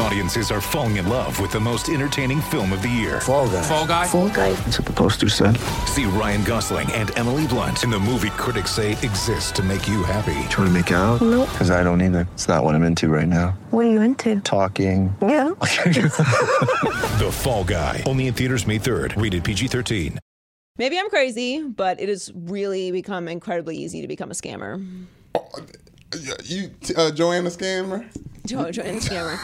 Audiences are falling in love with the most entertaining film of the year. Fall Guy. Fall Guy? Fall Guy. That's what the poster said. See Ryan Gosling and Emily Blunt in the movie critics say exists to make you happy. Trying to make it out? Nope. Because I don't either. It's not what I'm into right now. What are you into? Talking. Yeah. The Fall Guy. Only in theaters May 3rd. Rated PG-13. Maybe I'm crazy, but it has really become incredibly easy to become a scammer. Oh, you, Joanne the Scammer? Joanne the Scammer.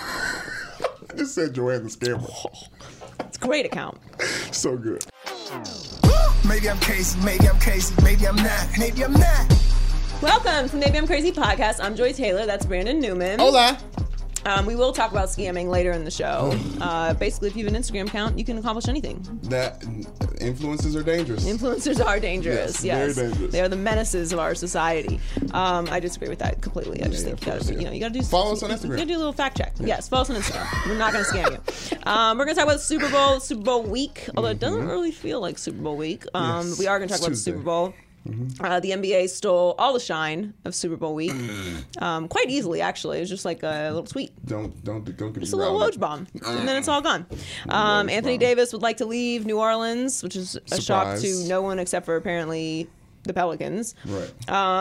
I just said Joanne the Scammer. It's a great account. So good. Maybe I'm crazy, maybe I'm crazy, maybe I'm not, maybe I'm not. Welcome to Maybe I'm Crazy Podcast. I'm Joy Taylor. That's Brandon Newman. Hola. We will talk about scamming later in the show. Basically, if you have an Instagram account, you can accomplish anything. That influencers are dangerous. Influencers are dangerous, yes. Very dangerous. They are the menaces of our society. I disagree with that completely. I just think you got to do... Follow us on Instagram. You got to do a little fact check. Yeah. Yes, follow us on Instagram. We're not going to scam you. We're going to talk about Super Bowl week, although it doesn't really feel like Super Bowl week. Yes. We are going to talk about the Super Bowl. The NBA stole all the shine of Super Bowl week, quite easily. Actually, it was just like a little tweet. Don't get me wrong. Just a little Woj bomb, and then it's all gone. Anthony Davis would like to leave New Orleans, which is a shock to no one except for apparently the Pelicans. Right.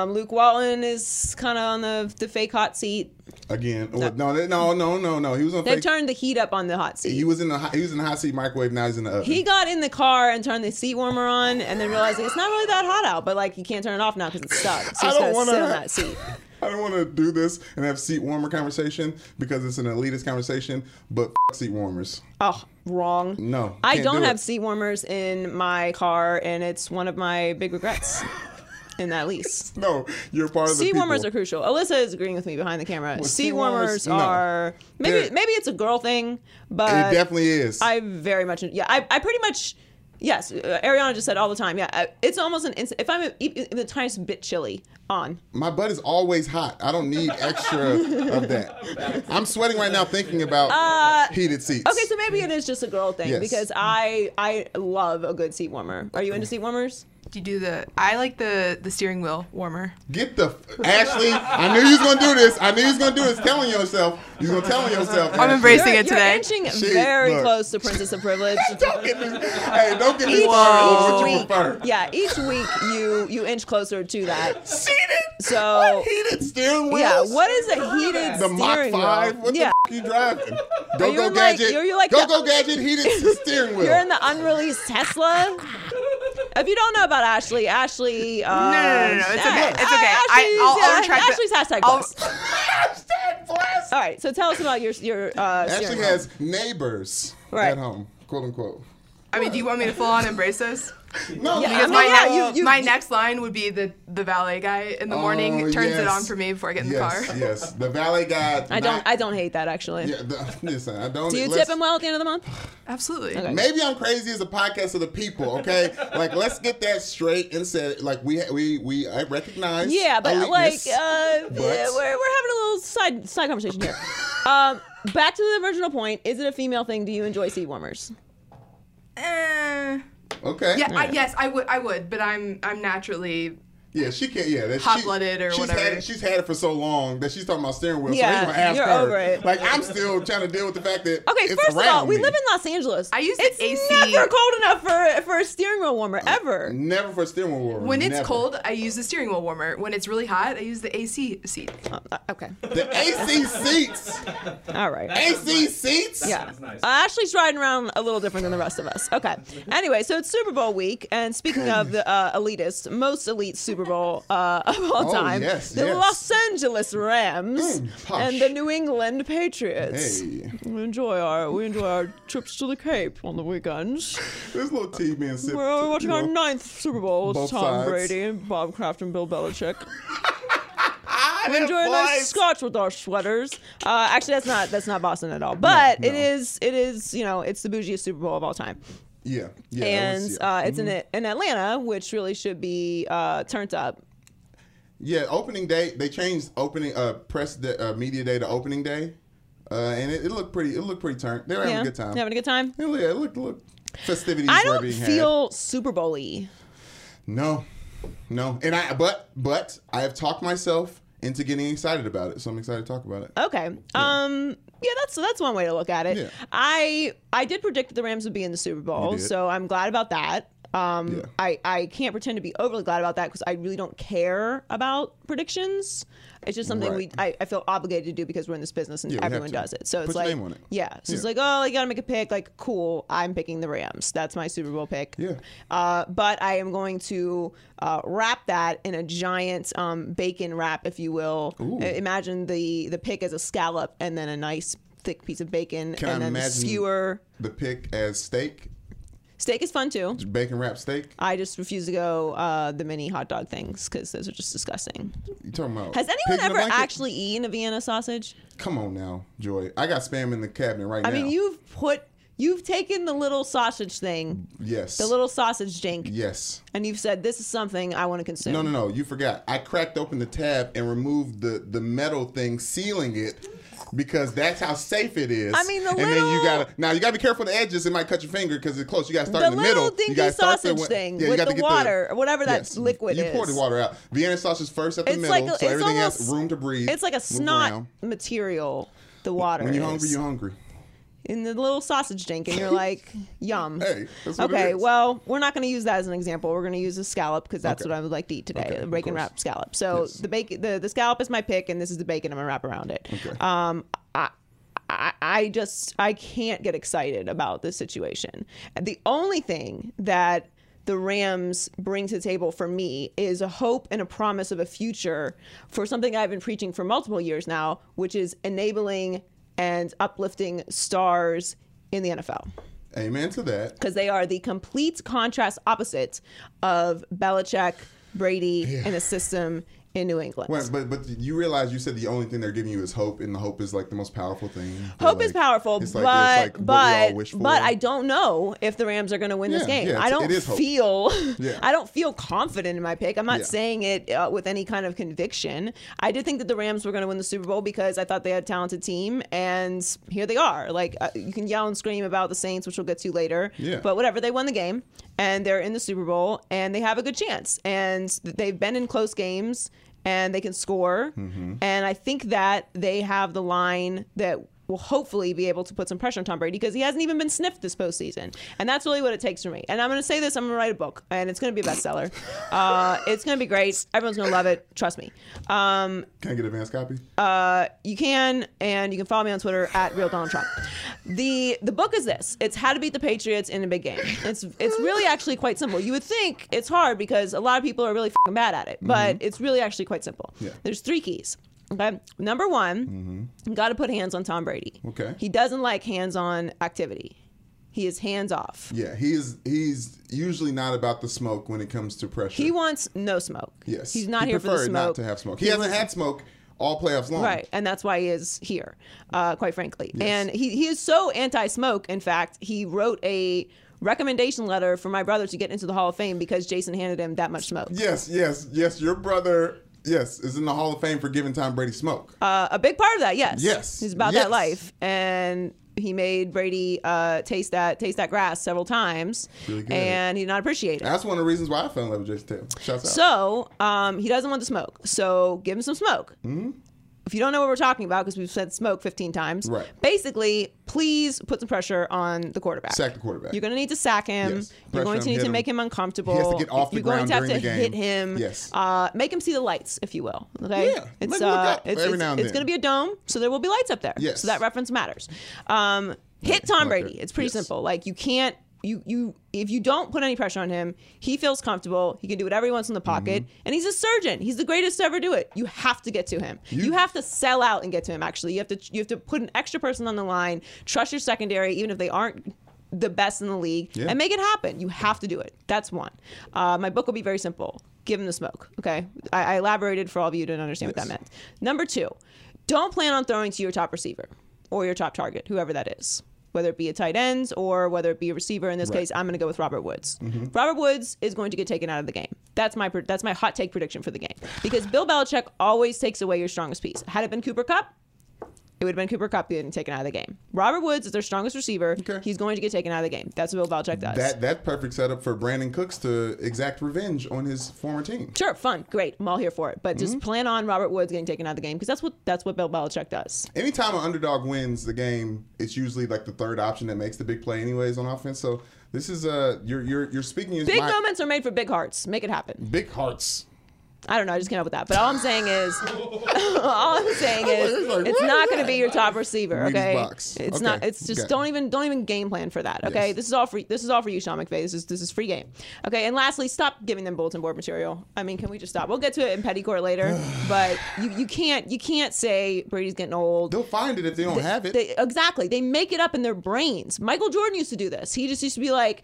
Luke Walton is kind of on the fake hot seat. Again, no. He was on. They turned the heat up on the hot seat. He was in the hot seat microwave. Now he's in the oven. He got in the car and turned the seat warmer on, and then realized it's not really that hot out. But like, you can't turn it off now because it's stuck. So sit on that seat. I don't want to do this and have seat warmer conversation because it's an elitist conversation. But seat warmers. Oh, wrong. No, I don't have seat warmers in my car, and it's one of my big regrets. In that lease. No, you're part of the people. Seat warmers are crucial. Alyssa is agreeing with me behind the camera. Well, seat warmers are... Maybe it's a girl thing, but... It definitely is. I very much... Yeah, I pretty much... Yes, Ariana just said all the time. Yeah, it's almost an instant... If I'm the tiniest bit chilly, on. My butt is always hot. I don't need extra of that. I'm sweating right now thinking about heated seats. Okay, so maybe it is just a girl thing, because I love a good seat warmer. Are you into seat warmers? You do the... I like the steering wheel warmer. Get the... Ashley, I knew you was going to do this. Telling yourself. You're going to tell yourself. I'm embracing it today. You're inching very close to Princess of Privilege. Don't get me started. Each week, you inch closer to that. Seated? So... What? Heated steering wheels? Yeah, what is a heated steering wheel? The Mach 5? What the you driving? Go Gadget heated steering wheel. You're in the unreleased Tesla? If you don't know about Ashley, no, it's okay. It's okay. I'll retract Ashley's hashtag blessed. Hashtag blessed. All right, so tell us about your Ashley has neighbors at home, quote unquote. I mean, do you want me to full on embrace this? No, because my next line would be the valet guy in the morning turns it on for me before I get in the car. Yes, the valet guy. I don't hate that actually. Yeah, listen, I don't. Do you tip him well at the end of the month? Absolutely. Okay. Maybe I'm crazy as a podcast of the people. Okay, like let's get that straight and said like we recognize. Yeah, but weakness, but we're having a little side conversation here. Back to the original point: is it a female thing? Do you enjoy seat warmers? Okay. Yeah. I would, but I'm naturally. Yeah, she can't. Yeah, that hot-blooded or whatever. She's had it for so long that she's talking about steering wheel. Yeah, so he's gonna ask you're her. Over it. Like I'm still trying to deal with the fact that. Okay, it's first of all, we live in Los Angeles. I use the AC. It's never cold enough for a steering wheel warmer ever. Never for a steering wheel warmer. When it's cold, I use the steering wheel warmer. When it's really hot, I use the AC seat. Okay. The AC seats. All right. AC seats. Yeah. Ashley's riding around a little different than the rest of us. Okay. Anyway, so it's Super Bowl week, and speaking of the elitist, most elite Super Bowl of all time. The Los Angeles Rams and the New England Patriots. Hey. We enjoy our trips to the Cape on the weekends. This little team being sipped. We're watching our ninth Super Bowl with Tom Brady, Bob Kraft, and Bill Belichick. We enjoy a nice scotch with our sweaters. Actually, that's not Boston at all. But no. It is it's the bougiest Super Bowl of all time. Yeah, yeah. And it's in Atlanta, which really should be turned up. Yeah, opening day, they changed media day to opening day, and it looked pretty turned. They were having a good time. Having a good time? Yeah, it looked festivities I don't are being feel had. Super Bowl-y. No, no, and I have talked myself into getting excited about it, so I'm excited to talk about it. Okay, yeah. Yeah, that's one way to look at it. Yeah. I did predict that the Rams would be in the Super Bowl, so I'm glad about that. Yeah. I can't pretend to be overly glad about that because I really don't care about predictions. It's just something I feel obligated to do because we're in this business and everyone does it. So it's like, it's like, oh, you gotta make a pick. Like, cool, I'm picking the Rams. That's my Super Bowl pick. Yeah. But I am going to wrap that in a giant bacon wrap, if you will. Ooh. Imagine the pick as a scallop and then a nice thick piece of bacon. Can and I then a skewer. The pick as steak. Steak is fun, too. Bacon wrap steak? I just refuse to go the mini hot dog things because those are just disgusting. You talking about... Has anyone ever actually eaten a Vienna sausage? Come on now, Joy. I got Spam in the cabinet right now. I mean, you've taken the little sausage thing. Yes. The little sausage jink. Yes. And you've said, this is something I want to consume. No. You forgot. I cracked open the tab and removed the metal thing, sealing it. Because that's how safe it is. I mean, the little... And then you gotta be careful of the edges. It might cut your finger because it's close. You gotta start in the middle. The little dinky sausage thing with the water, or whatever that liquid is. You pour the water out. Vienna sausage first at the middle, so everything else room to breathe. It's like a snot material. The water. When you're hungry, you're hungry. In the little sausage dink, and you're like, yum. Hey, that's what it is. Well, we're not going to use that as an example. We're going to use a scallop because that's what I would like to eat today, a bacon wrap scallop. So the scallop is my pick, and this is the bacon I'm going to wrap around it. Okay. I can't get excited about this situation. The only thing that the Rams bring to the table for me is a hope and a promise of a future for something I've been preaching for multiple years now, which is enabling and uplifting stars in the NFL. Amen to that. Because they are the complete contrast opposite of Belichick, Brady, and the system in New England. Well, but you realize you said the only thing they're giving you is hope, and the hope is like the most powerful thing. Hope is powerful, but I don't know if the Rams are going to win this game. I don't feel confident in my pick. I'm not saying it with any kind of conviction. I did think that the Rams were going to win the Super Bowl because I thought they had a talented team, and here they are. Like you can yell and scream about the Saints, which we'll get to later. Yeah. But whatever, they won the game, and they're in the Super Bowl, and they have a good chance, and they've been in close games. And they can score. Mm-hmm. And I think that they have the line that will hopefully be able to put some pressure on Tom Brady because he hasn't even been sniffed this postseason. And that's really what it takes for me. And I'm going to say this. I'm going to write a book. And it's going to be a bestseller. It's going to be great. Everyone's going to love it. Trust me. Can I get an advanced copy? You can. And you can follow me on Twitter @RealDonaldTrump. The book is this. It's How to Beat the Patriots in a Big Game. It's really actually quite simple. You would think it's hard because a lot of people are really fucking bad at it. But it's really actually quite simple. Yeah. There's 3 keys. Okay. Number one, you got to put hands on Tom Brady. Okay. He doesn't like hands-on activity. He is hands-off. Yeah, he's usually not about the smoke when it comes to pressure. He wants no smoke. Yes. He's not here for the smoke. He preferred not to have smoke. He hasn't had smoke all playoffs long. Right, and that's why he is here, quite frankly. Yes. And he is so anti-smoke, in fact, he wrote a recommendation letter for my brother to get into the Hall of Fame because Jason handed him that much smoke. Yes, your brother... Yes, is in the Hall of Fame for giving Tom Brady smoke. A big part of that, yes. He's about that life. And he made Brady taste that grass several times. Really good. And he did not appreciate it. That's one of the reasons why I fell in love with Jason Taylor. Shouts out. So, he doesn't want the smoke. So, give him some smoke. Mm-hmm. If you don't know what we're talking about, because we've said smoke 15 times, right. Basically, please put some pressure on the quarterback. Sack the quarterback. You're going to need to sack him. Yes. You're going to need to make him uncomfortable. He has to get off the ground during the game. You're going to have to hit him. Yes. Make him see the lights, if you will. Okay? Yeah. It's, every now and then. It's going to be a dome, so there will be lights up there. Yes. So that reference matters. Hit Tom Brady. It's pretty simple. Like, you can't. If you don't put any pressure on him, he feels comfortable. He can do whatever he wants in the pocket. Mm-hmm. And he's a surgeon. He's the greatest to ever do it. You have to get to him. You have to sell out and get to him, actually. You have to put an extra person on the line, trust your secondary, even if they aren't the best in the league, and make it happen. You have to do it. That's one. My book will be very simple. Give him the smoke, okay? I elaborated for all of you who didn't understand what that meant. Number 2, don't plan on throwing to your top receiver or your top target, whoever that is. Whether it be a tight end or whether it be a receiver. In this case, I'm going to go with Robert Woods. Mm-hmm. Robert Woods is going to get taken out of the game. That's my hot take prediction for the game. Because Bill Belichick always takes away your strongest piece. Had it been Cooper Kupp, it would have been Cooper Kupp getting taken out of the game. Robert Woods is their strongest receiver. Okay. He's going to get taken out of the game. That's what Bill Belichick does. That's perfect setup for Brandon Cooks to exact revenge on his former team. Sure, fun, great. I'm all here for it. But just plan on Robert Woods getting taken out of the game because that's what Bill Belichick does. Anytime an underdog wins the game, it's usually like the third option that makes the big play anyways on offense. So this is you're speaking as big moments are made for big hearts. Make it happen. Big hearts. I don't know. I just came up with that. But all I'm saying is, it's not going to be your top receiver. Okay, it's not. It's just don't even game plan for that. Okay, yes. This is all for you, Sean McVay. This is free game. Okay, and lastly, stop giving them bulletin board material. I mean, can we just stop? We'll get to it in petty court later. But you can't say Brady's getting old. They'll find it if they don't have it. Exactly. They make it up in their brains. Michael Jordan used to do this. He just used to be like,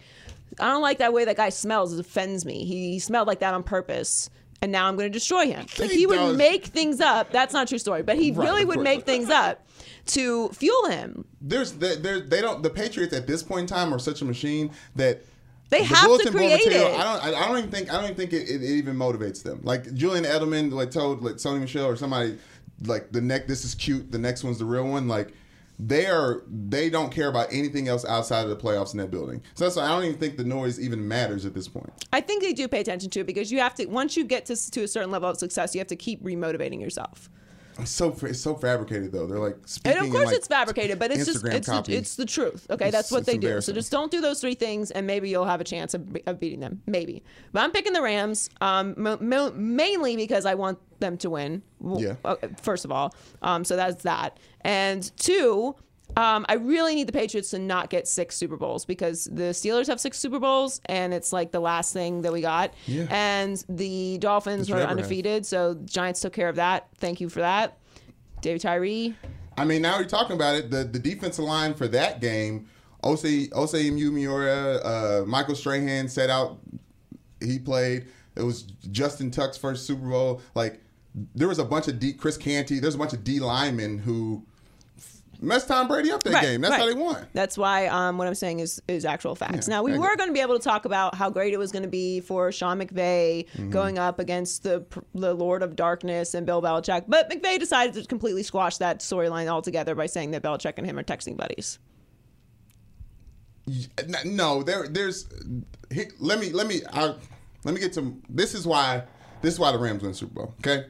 I don't like that way that guy smells. It offends me. He smelled like that on purpose. And now I'm going to destroy him. Like he would make things up. That's not a true story, but he really would make things up to fuel him. The Patriots at this point in time are such a machine that they have to create it. I don't even think it even motivates them. Like Julian Edelman told Sony Michelle or somebody this is cute. The next one's the real one. Like they don't care about anything else outside of the playoffs in that building. So that's why I don't even think the noise even matters at this point. I think they do pay attention to it because you have to, once you get to a certain level of success, you have to keep remotivating yourself. It's so fabricated though. They're like speaking. And of course it's fabricated, but it's Instagram it's the truth. Okay, that's what they do. So just don't do those three things, and maybe you'll have a chance of beating them. Maybe, but I'm picking the Rams mainly because I want them to win. Yeah. First of all, so that's that, and two. I really need the Patriots to not get 6 Super Bowls because the Steelers have 6 Super Bowls and it's like the last thing that we got. Yeah. And the Dolphins were undefeated, so the Giants took care of that. Thank you for that, David Tyree. I mean, now you're talking about it. The defensive line for that game, Osei Umeara, Michael Strahan sat out. He played. It was Justin Tuck's first Super Bowl. Like there was a bunch of Chris Canty. There's a bunch of D linemen who. Mess Tom Brady up that game. That's how they won. That's why what I'm saying is actual facts. Yeah, now, we were going to be able to talk about how great it was going to be for Sean McVay going up against the Lord of Darkness and Bill Belichick, but McVay decided to completely squash that storyline altogether by saying that Belichick and him are texting buddies. No, let me get to this is why the Rams win the Super Bowl, okay?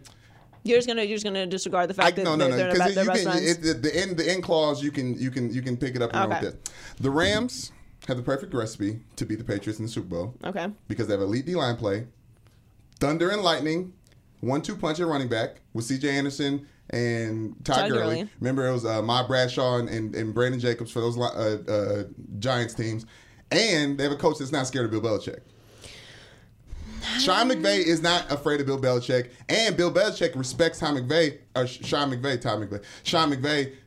You're just gonna disregard the fact that they're about their best friends. The end clause you can pick it up and run with that. The Rams have the perfect recipe to beat the Patriots in the Super Bowl. Okay. Because they have elite D-line play, thunder and lightning, 1-2 punch at running back with C.J. Anderson and Todd Gurley. Remember it was Ahmad Bradshaw and Brandon Jacobs for those Giants teams, and they have a coach that's not scared of Bill Belichick. Sean McVay is not afraid of Bill Belichick, and Bill Belichick respects Sean McVay.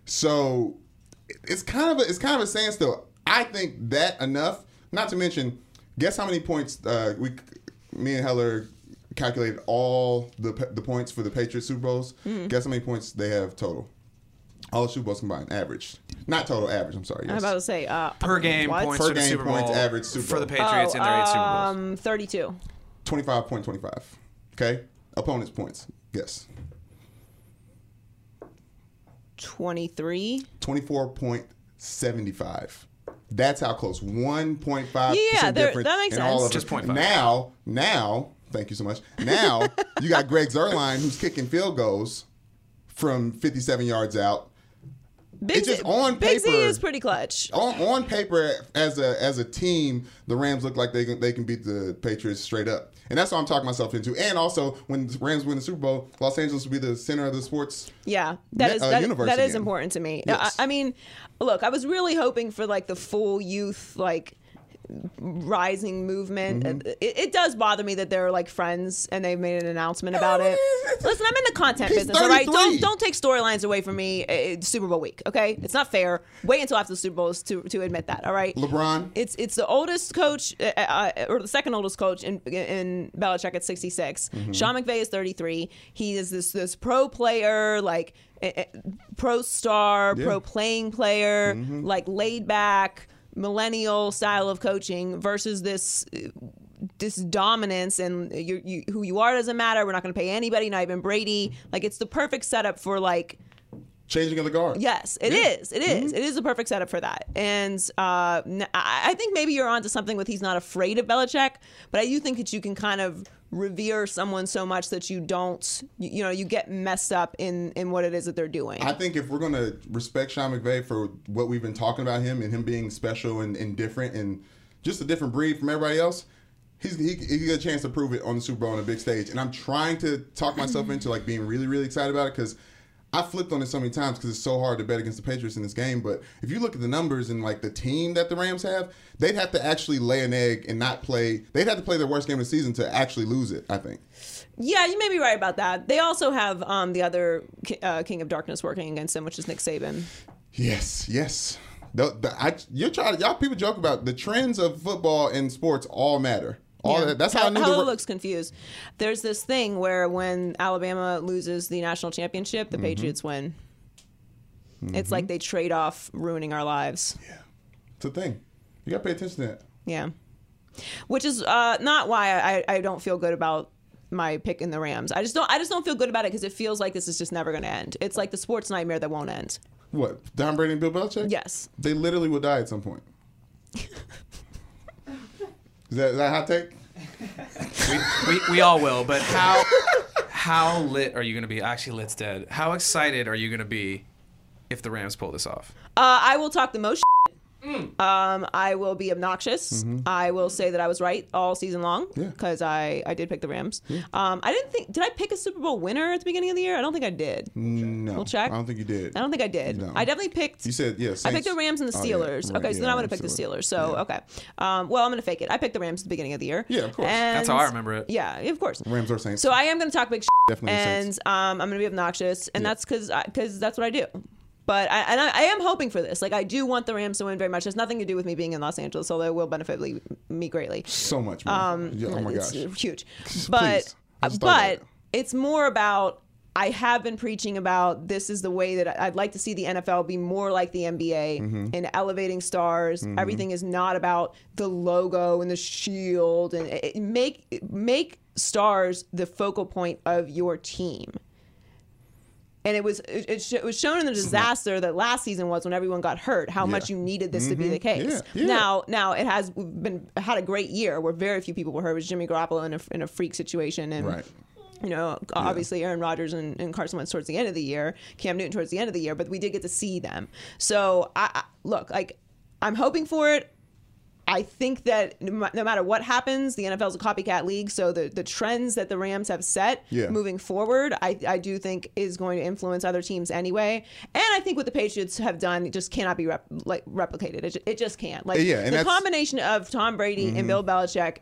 So it's kind of a standstill. I think that enough. Not to mention, guess how many points me and Heller calculated all the points for the Patriots Super Bowls. Mm-hmm. Guess how many points they have total. All Super Bowls combined, average. Not total, average. I'm sorry. Yes. I was about to say per game what? Points per for game the Super Bowl points average Super Bowl. For the Patriots in their 8 Super Bowls. 32. 25.25. Okay? Opponent's points. Yes. 23. 24.75. That's how close. 1.5% difference. That makes sense. All of just 0.5. Now, thank you so much. Now, you got Greg Zuerlein who's kicking field goals from 57 yards out. Big Z is pretty clutch. On paper, as a team, the Rams look like they can beat the Patriots straight up, and that's what I'm talking myself into. And also, when the Rams win the Super Bowl, Los Angeles will be the center of the sports. Yeah, that is important to me. Yes. I mean, look, I was really hoping for the full youth rising movement. Mm-hmm. It does bother me that they're friends and they've made an announcement about it. Listen, I'm in the content business, all right? Don't take storylines away from me. It's Super Bowl week, okay? It's not fair. Wait until after the Super Bowls to admit that, all right? LeBron. It's the oldest coach or the second oldest coach in Belichick at 66. Mm-hmm. Sean McVay is 33. He is this pro player, pro star, pro playing player, laid back. Millennial style of coaching versus this dominance and you who you are doesn't matter. We're not going to pay anybody, not even Brady. It's the perfect setup for changing of the guard. Yes, it is. Mm-hmm. It is the perfect setup for that. And I think maybe you're onto something with he's not afraid of Belichick, but I do think that you can kind of revere someone so much that you don't, you get messed up in what it is that they're doing. I think if we're going to respect Sean McVay for what we've been talking about him and him being special and different and just a different breed from everybody else, he got a chance to prove it on the Super Bowl on a big stage. And I'm trying to talk myself into like being really, really excited about it because I flipped on it so many times because it's so hard to bet against the Patriots in this game. But if you look at the numbers and like the team that the Rams have, they'd have to actually lay an egg and not play. They'd have to play their worst game of the season to actually lose it, I think. Yeah, you may be right about that. They also have the other King of Darkness working against them, which is Nick Saban. Yes. Y'all people joke about the trends of football and sports all matter. That's how I knew Hella looks confused. There's this thing where when Alabama loses the national championship, the Patriots win. Mm-hmm. It's like they trade off ruining our lives. Yeah, it's a thing. You got to pay attention to that. Yeah, which is not why I don't feel good about my pick in the Rams. I just don't feel good about it because it feels like this is just never going to end. It's like the sports nightmare that won't end. What, Tom Brady and Bill Belichick? Yes. They literally will die at some point. Is that a hot take? We all will, but how lit are you going to be? Actually, lit's dead. How excited are you going to be if the Rams pull this off? I will talk the most shit. I will be obnoxious. Mm-hmm. I will say that I was right all season long because I did pick the Rams. Yeah. Did I pick a Super Bowl winner at the beginning of the year? I don't think I did. No. We'll check. I don't think you did. I don't think I did. No. I definitely picked. You said, yes. Yeah, I picked the Rams and the Steelers. Yeah. Right. Okay, so then I'm going to pick the Steelers. So, okay. Well, I'm going to fake it. I picked the Rams at the beginning of the year. Yeah, of course. And that's how I remember it. Yeah, of course. Rams or Saints. So I am going to talk big shit. Definitely Saints. And I'm going to be obnoxious. And that's because that's what I do. But I am hoping for this. Like, I do want the Rams to win very much. It has nothing to do with me being in Los Angeles, although it will benefit me greatly. So much. Oh, my gosh. It's huge. But it's more about I have been preaching about this is the way that I'd like to see the NFL be more like the NBA in elevating stars. Mm-hmm. Everything is not about the logo and the shield. And make stars the focal point of your team. And it was shown in the disaster that last season was when everyone got hurt, how much you needed this to be the case. Yeah. Now it has been had a great year where very few people were hurt. It was Jimmy Garoppolo in a freak situation. And, obviously Aaron Rodgers and Carson Wentz towards the end of the year, Cam Newton towards the end of the year, but we did get to see them. So, I'm hoping for it. I think that no matter what happens, the NFL is a copycat league. So the trends that the Rams have set moving forward, I do think is going to influence other teams anyway. And I think what the Patriots have done just cannot be replicated. It just can't. Like the combination of Tom Brady and Bill Belichick,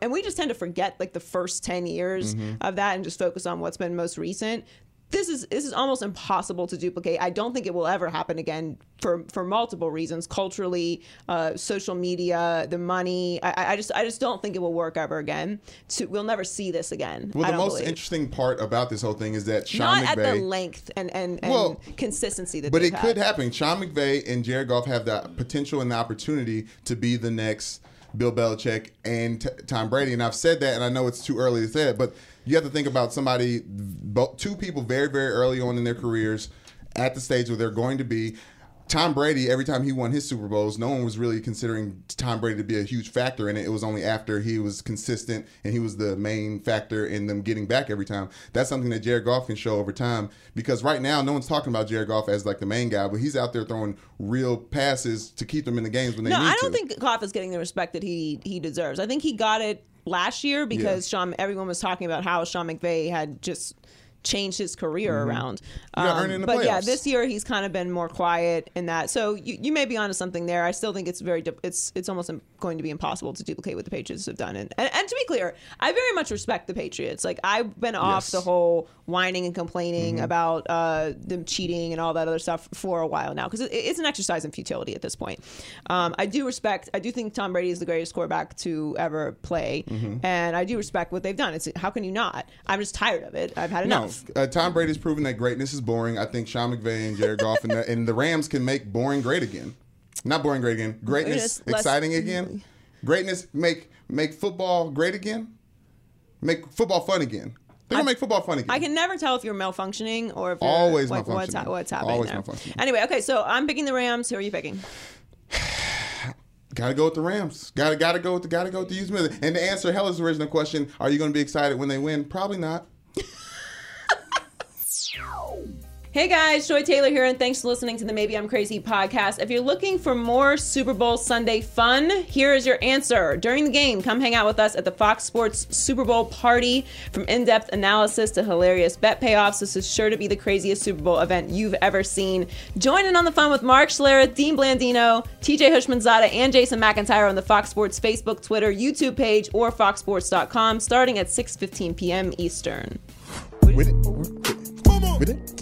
and we just tend to forget like the first 10 years of that and just focus on what's been most recent. This is almost impossible to duplicate. I don't think it will ever happen again for multiple reasons, culturally, social media, the money. I just don't think it will work ever again. We'll never see this again. Well, the most interesting part about this whole thing is that Sean McVay... Not at the length and consistency that they've had. But it could happen. Sean McVay and Jared Goff have the potential and the opportunity to be the next Bill Belichick and Tom Brady. And I've said that, and I know it's too early to say it, but you have to think about two people very, very early on in their careers at the stage where they're going to be. Tom Brady, every time he won his Super Bowls, no one was really considering Tom Brady to be a huge factor in it. It was only after he was consistent and he was the main factor in them getting back every time. That's something that Jared Goff can show over time because right now no one's talking about Jared Goff as like the main guy, but he's out there throwing real passes to keep them in the games when they need to. No, I don't think Goff is getting the respect that he deserves. I think he got it last year because everyone was talking about how Sean McVay had just changed his career around. But this year he's kind of been more quiet in that. So you may be onto something there. I still think it's very it's almost going to be impossible to duplicate what the Patriots have done. And to be clear, I very much respect the Patriots. Like I've been off the whole whining and complaining about them cheating and all that other stuff for a while now because it's an exercise in futility at this point. I do think Tom Brady is the greatest quarterback to ever play, and I do respect what they've done. It's how can you not? I'm just tired of it. I've had enough. Tom Brady's proven that greatness is boring. I think Sean McVay and Jared Goff and the Rams can make boring great again. Not boring great again. Greatness exciting again. Greatness make football great again. Make football fun again. They're going to make football fun again. I can never tell if you're malfunctioning or if you're always like, malfunctioning. What's happening always there. Malfunctioning. Anyway, okay, so I'm picking the Rams. Who are you picking? Gotta go with the Rams. Gotta go with the U. Smith. And to answer Hella's original question, are you going to be excited when they win? Probably not. Hey guys, Joy Taylor here, and thanks for listening to the Maybe I'm Crazy podcast. If you're looking for more Super Bowl Sunday fun, here is your answer. During the game, come hang out with us at the Fox Sports Super Bowl party. From in-depth analysis to hilarious bet payoffs, this is sure to be the craziest Super Bowl event you've ever seen. Join in on the fun with Mark Schlera, Dean Blandino, TJ Hushmanzada, and Jason McIntyre on the Fox Sports Facebook, Twitter, YouTube page, or foxsports.com starting at 6:15 p.m. Eastern. Quit it.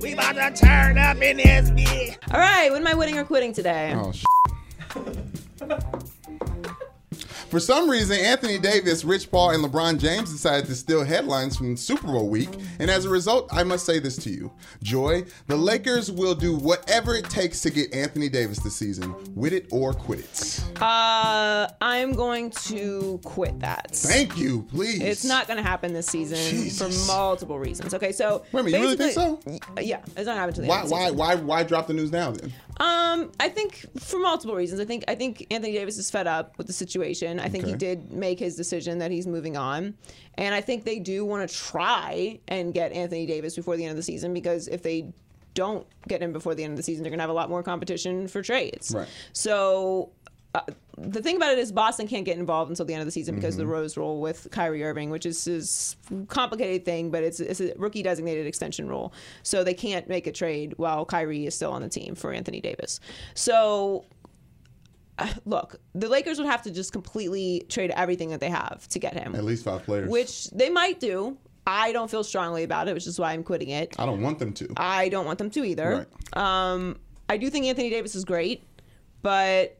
We about to turn up in this bitch. All right, when am I winning or quitting today? Oh, For some reason, Anthony Davis, Rich Paul, and LeBron James decided to steal headlines from Super Bowl week. And as a result, I must say this to you. Joy, the Lakers will do whatever it takes to get Anthony Davis this season. With it or quit it. I'm going to quit that. Thank you, please. It's not going to happen this season for multiple reasons. Okay, so... Wait a minute, you really think so? Yeah, it's not happening to the Why drop the news now then? I think for multiple reasons. I think Anthony Davis is fed up with the situation. I think he did make his decision that he's moving on. And I think they do want to try and get Anthony Davis before the end of the season, because if they don't get him before the end of the season, they're going to have a lot more competition for trades. Right. So the thing about it is Boston can't get involved until the end of the season because of the Rose Rule with Kyrie Irving, which is a complicated thing, but it's a rookie-designated extension rule. So they can't make a trade while Kyrie is still on the team for Anthony Davis. So... Look, the Lakers would have to just completely trade everything that they have to get him. At least 5 players. Which they might do. I don't feel strongly about it, which is why I'm quitting it. I don't want them to. I don't want them to either. Right. I do think Anthony Davis is great, but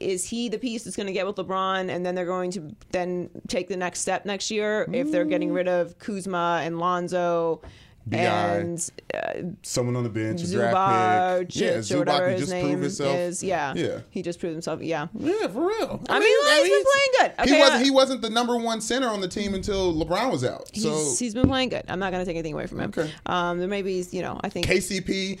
is he the piece that's going to get with LeBron, and then they're going to then take the next step next year if they're getting rid of Kuzma and Lonzo and someone on the bench, Zubar, draft pick. Yeah, Zubar can just prove himself. He just proved himself. Yeah, for real. I mean, he's been playing good. Okay, he wasn't the number one center on the team until LeBron was out. So he's been playing good. I'm not going to take anything away from him. Okay. There may be, I think KCP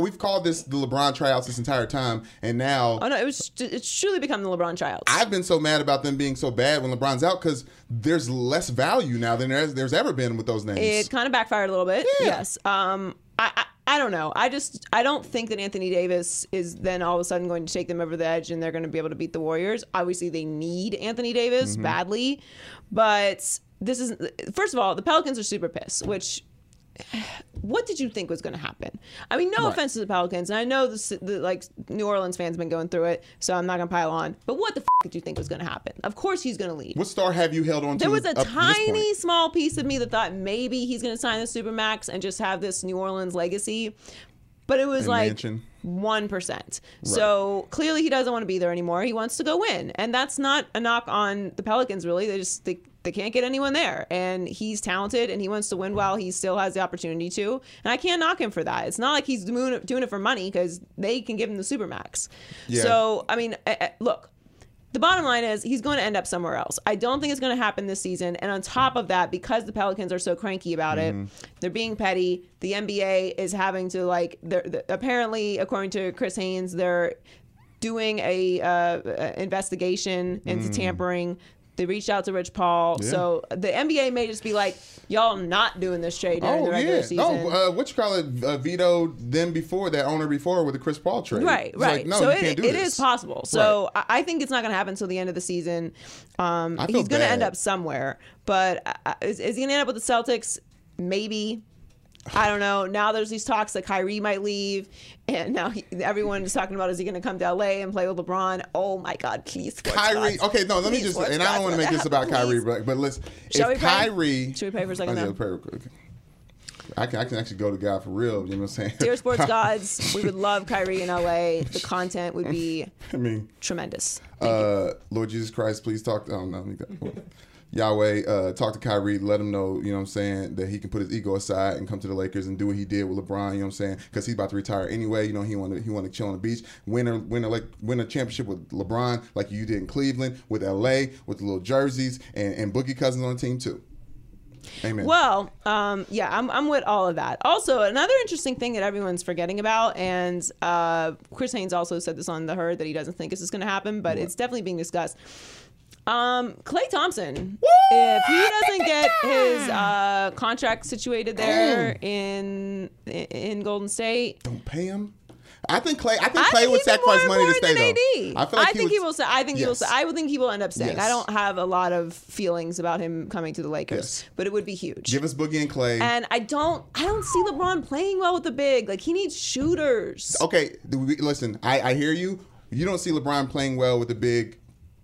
we've called this the LeBron tryouts this entire time, and now it's truly become the LeBron tryouts. I've been so mad about them being so bad when LeBron's out because there's less value now than there's ever been with those names. It kind of backfired a little bit. Yeah. Yes. I don't know. I don't think that Anthony Davis is then all of a sudden going to take them over the edge and they're going to be able to beat the Warriors. Obviously, they need Anthony Davis badly, but this is, first of all, the Pelicans are super pissed, which... What did you think was going to happen? I mean, no offense to the Pelicans, and I know the New Orleans fans been going through it, so I'm not going to pile on. But what the did you think was going to happen? Of course he's going to leave. What star have you held on to? There was a tiny, small piece of me that thought maybe he's going to sign the Supermax and just have this New Orleans legacy. But it was 1%. Right. So clearly he doesn't want to be there anymore. He wants to go win. And that's not a knock on the Pelicans, really. They can't get anyone there. And he's talented, and he wants to win while he still has the opportunity to. And I can't knock him for that. It's not like he's doing it for money, because they can give him the Supermax. Yeah. So, I mean, look. The bottom line is he's going to end up somewhere else. I don't think it's going to happen this season. And on top of that, because the Pelicans are so cranky about it, they're being petty. The NBA is having to, apparently, according to Chris Haynes, they're doing a investigation into tampering. They reached out to Rich Paul. Yeah. So the NBA may just be like, y'all not doing this trade during the regular season. Vetoed them before, that owner before, with the Chris Paul trade. Right. Like, no, so you can't do this. It is possible. So I think it's not going to happen until the end of the season. He's going to end up somewhere. But is he going to end up with the Celtics? Maybe. I don't know. Now there's these talks that Kyrie might leave, and now everyone is talking about, is he going to come to L.A. and play with LeBron? Oh, my God, please. Kyrie. Gods. Okay, no, let me just, and I don't want to make this about Kyrie, but let's, if Kyrie. Should we pray for a second now? I can actually go to God for real, you know what I'm saying? Dear sports gods, we would love Kyrie in L.A. The content would be tremendous. Lord Jesus Christ, please talk. I don't know. Yahweh talk to Kyrie, let him know, you know what I'm saying, that he can put his ego aside and come to the Lakers and do what he did with LeBron, you know what I'm saying, because he's about to retire anyway. You know, he want to chill on the beach, win a championship with LeBron like you did in Cleveland, with LA, with the little jerseys, and Boogie Cousins on the team too. Amen. Well, yeah, I'm with all of that. Also, another interesting thing that everyone's forgetting about, and Chris Haynes also said this on The Herd, that he doesn't think this is going to happen, but it's definitely being discussed. Klay Thompson, if he doesn't get his contract situated there in Golden State, don't pay him. I think Klay would sacrifice money to stay though. I would think he will end up staying. Yes. I don't have a lot of feelings about him coming to the Lakers, yes, but it would be huge. Give us Boogie and Klay. And I don't see LeBron playing well with the big. Like, he needs shooters. Okay, listen, I hear you. You don't see LeBron playing well with the big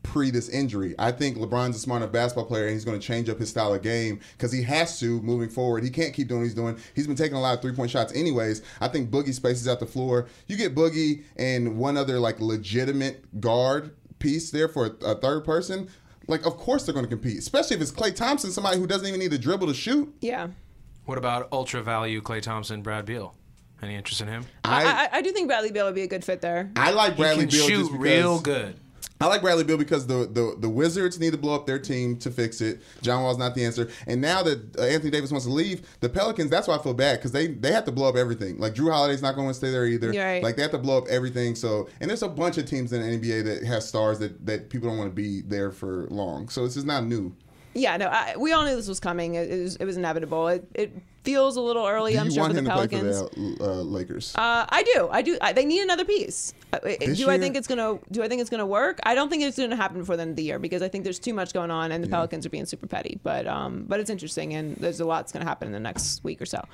pre this injury. I think LeBron's a smarter basketball player, and he's going to change up his style of game because he has to moving forward. He can't keep doing what he's doing. He's been taking a lot of three-point shots anyways. I think Boogie spaces out the floor. You get Boogie and one other like legitimate guard piece there for a third person, like of course they're going to compete, especially if it's Klay Thompson, somebody who doesn't even need to dribble to shoot. Yeah. What about ultra value Klay Thompson, Brad Beal? Any interest in him? I do think Bradley Beal would be a good fit there. I like Bradley Beal. He can shoot real good. I like Bradley Beal because the Wizards need to blow up their team to fix it. John Wall's not the answer. And now that Anthony Davis wants to leave, the Pelicans, that's why I feel bad, because they have to blow up everything. Like, Drew Holiday's not going to stay there either. Right. Like, they have to blow up everything. So, and there's a bunch of teams in the NBA that have stars that people don't want to be there for long. So, this is not new. Yeah, no, we all knew this was coming. It was inevitable. It feels a little early, I'm sure, for the Pelicans. Do you want him to play for the Lakers? I do. They need another piece. Do I think it's gonna work? I don't think it's gonna happen before the end of the year, because I think there's too much going on, and the Pelicans are being super petty. But it's interesting, and there's a lot that's gonna happen in the next week or so.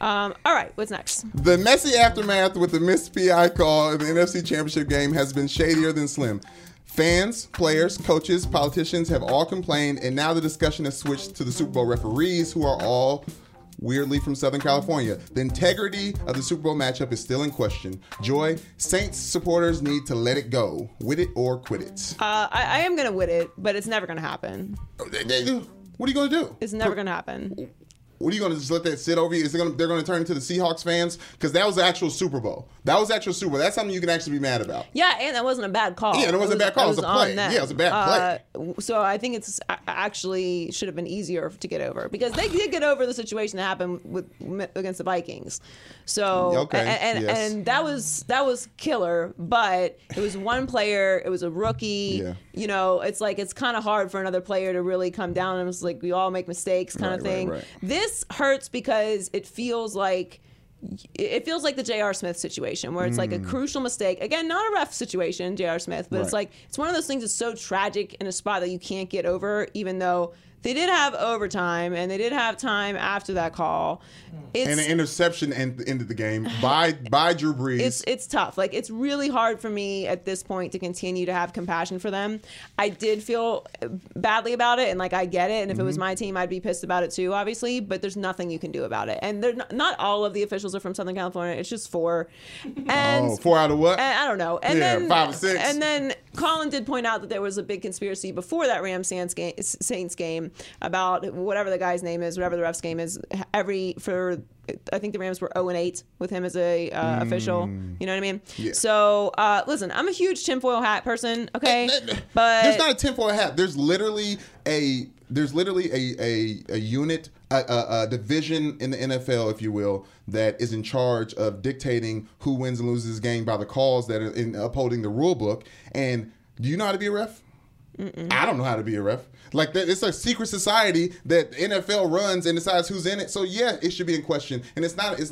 Yeah. All right, what's next? The messy aftermath with the missed PI call in the NFC Championship game has been shadier than slim. Fans, players, coaches, politicians have all complained, and now the discussion has switched to the Super Bowl referees, who are all weirdly from Southern California. The integrity of the Super Bowl matchup is still in question. Joy, Saints supporters need to let it go. With it or quit it. I am going to with it, but it's never going to happen. What are you going to do? It's never going to happen. What are you going to just let that sit over you? They're going to turn into the Seahawks fans? Because that was the actual Super Bowl. That's something you can actually be mad about. Yeah, and that wasn't a bad call. Yeah, it wasn't a bad call. It was a play. Yeah, it was a bad play. So I think it's actually should have been easier to get over, because they did get over the situation that happened against the Vikings. So and that was killer, but it was one player. It was a rookie. Yeah. You know, it's like it's kind of hard for another player to really come down. It was like we all make mistakes, kind of thing. Right. This hurts because it feels like the J.R. Smith situation, where it's like a crucial mistake. Again, not a ref situation, J.R. Smith, but it's like it's one of those things that's so tragic in a spot that you can't get over, even though they did have overtime and they did have time after that call. And an interception ended the game by Drew Brees. It's tough. Like, it's really hard for me at this point to continue to have compassion for them. I did feel badly about it, and like I get it. And if it was my team, I'd be pissed about it too, obviously. But there's nothing you can do about it. And they're not all of the officials are from Southern California. It's just four. And four out of what? I don't know. And then 5 or 6. And then Colin did point out that there was a big conspiracy before that Rams Saints game about whatever the guy's name is, whatever the ref's game is. I think the Rams were 0-8 with him as a official. You know what I mean? Yeah. So, listen, I'm a huge tinfoil hat person, okay? But there's not a tinfoil hat. There's literally a unit, a division in the NFL, if you will, that is in charge of dictating who wins and loses this game by the calls that are in upholding the rule book. And do you know how to be a ref? I don't know how to be a ref. Like, it's a secret society that NFL runs and decides who's in it. So yeah, it should be in question. And it's not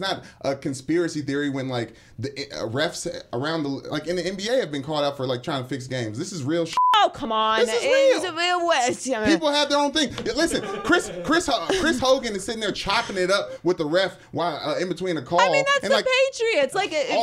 a conspiracy theory when like the refs around the like in the NBA have been called out for like trying to fix games. This is real. Oh, come on. This is real West. Yeah, people have their own thing. Listen, Chris Hogan is sitting there chopping it up with the ref while in between a call. I mean, that's the Patriots. Like, first of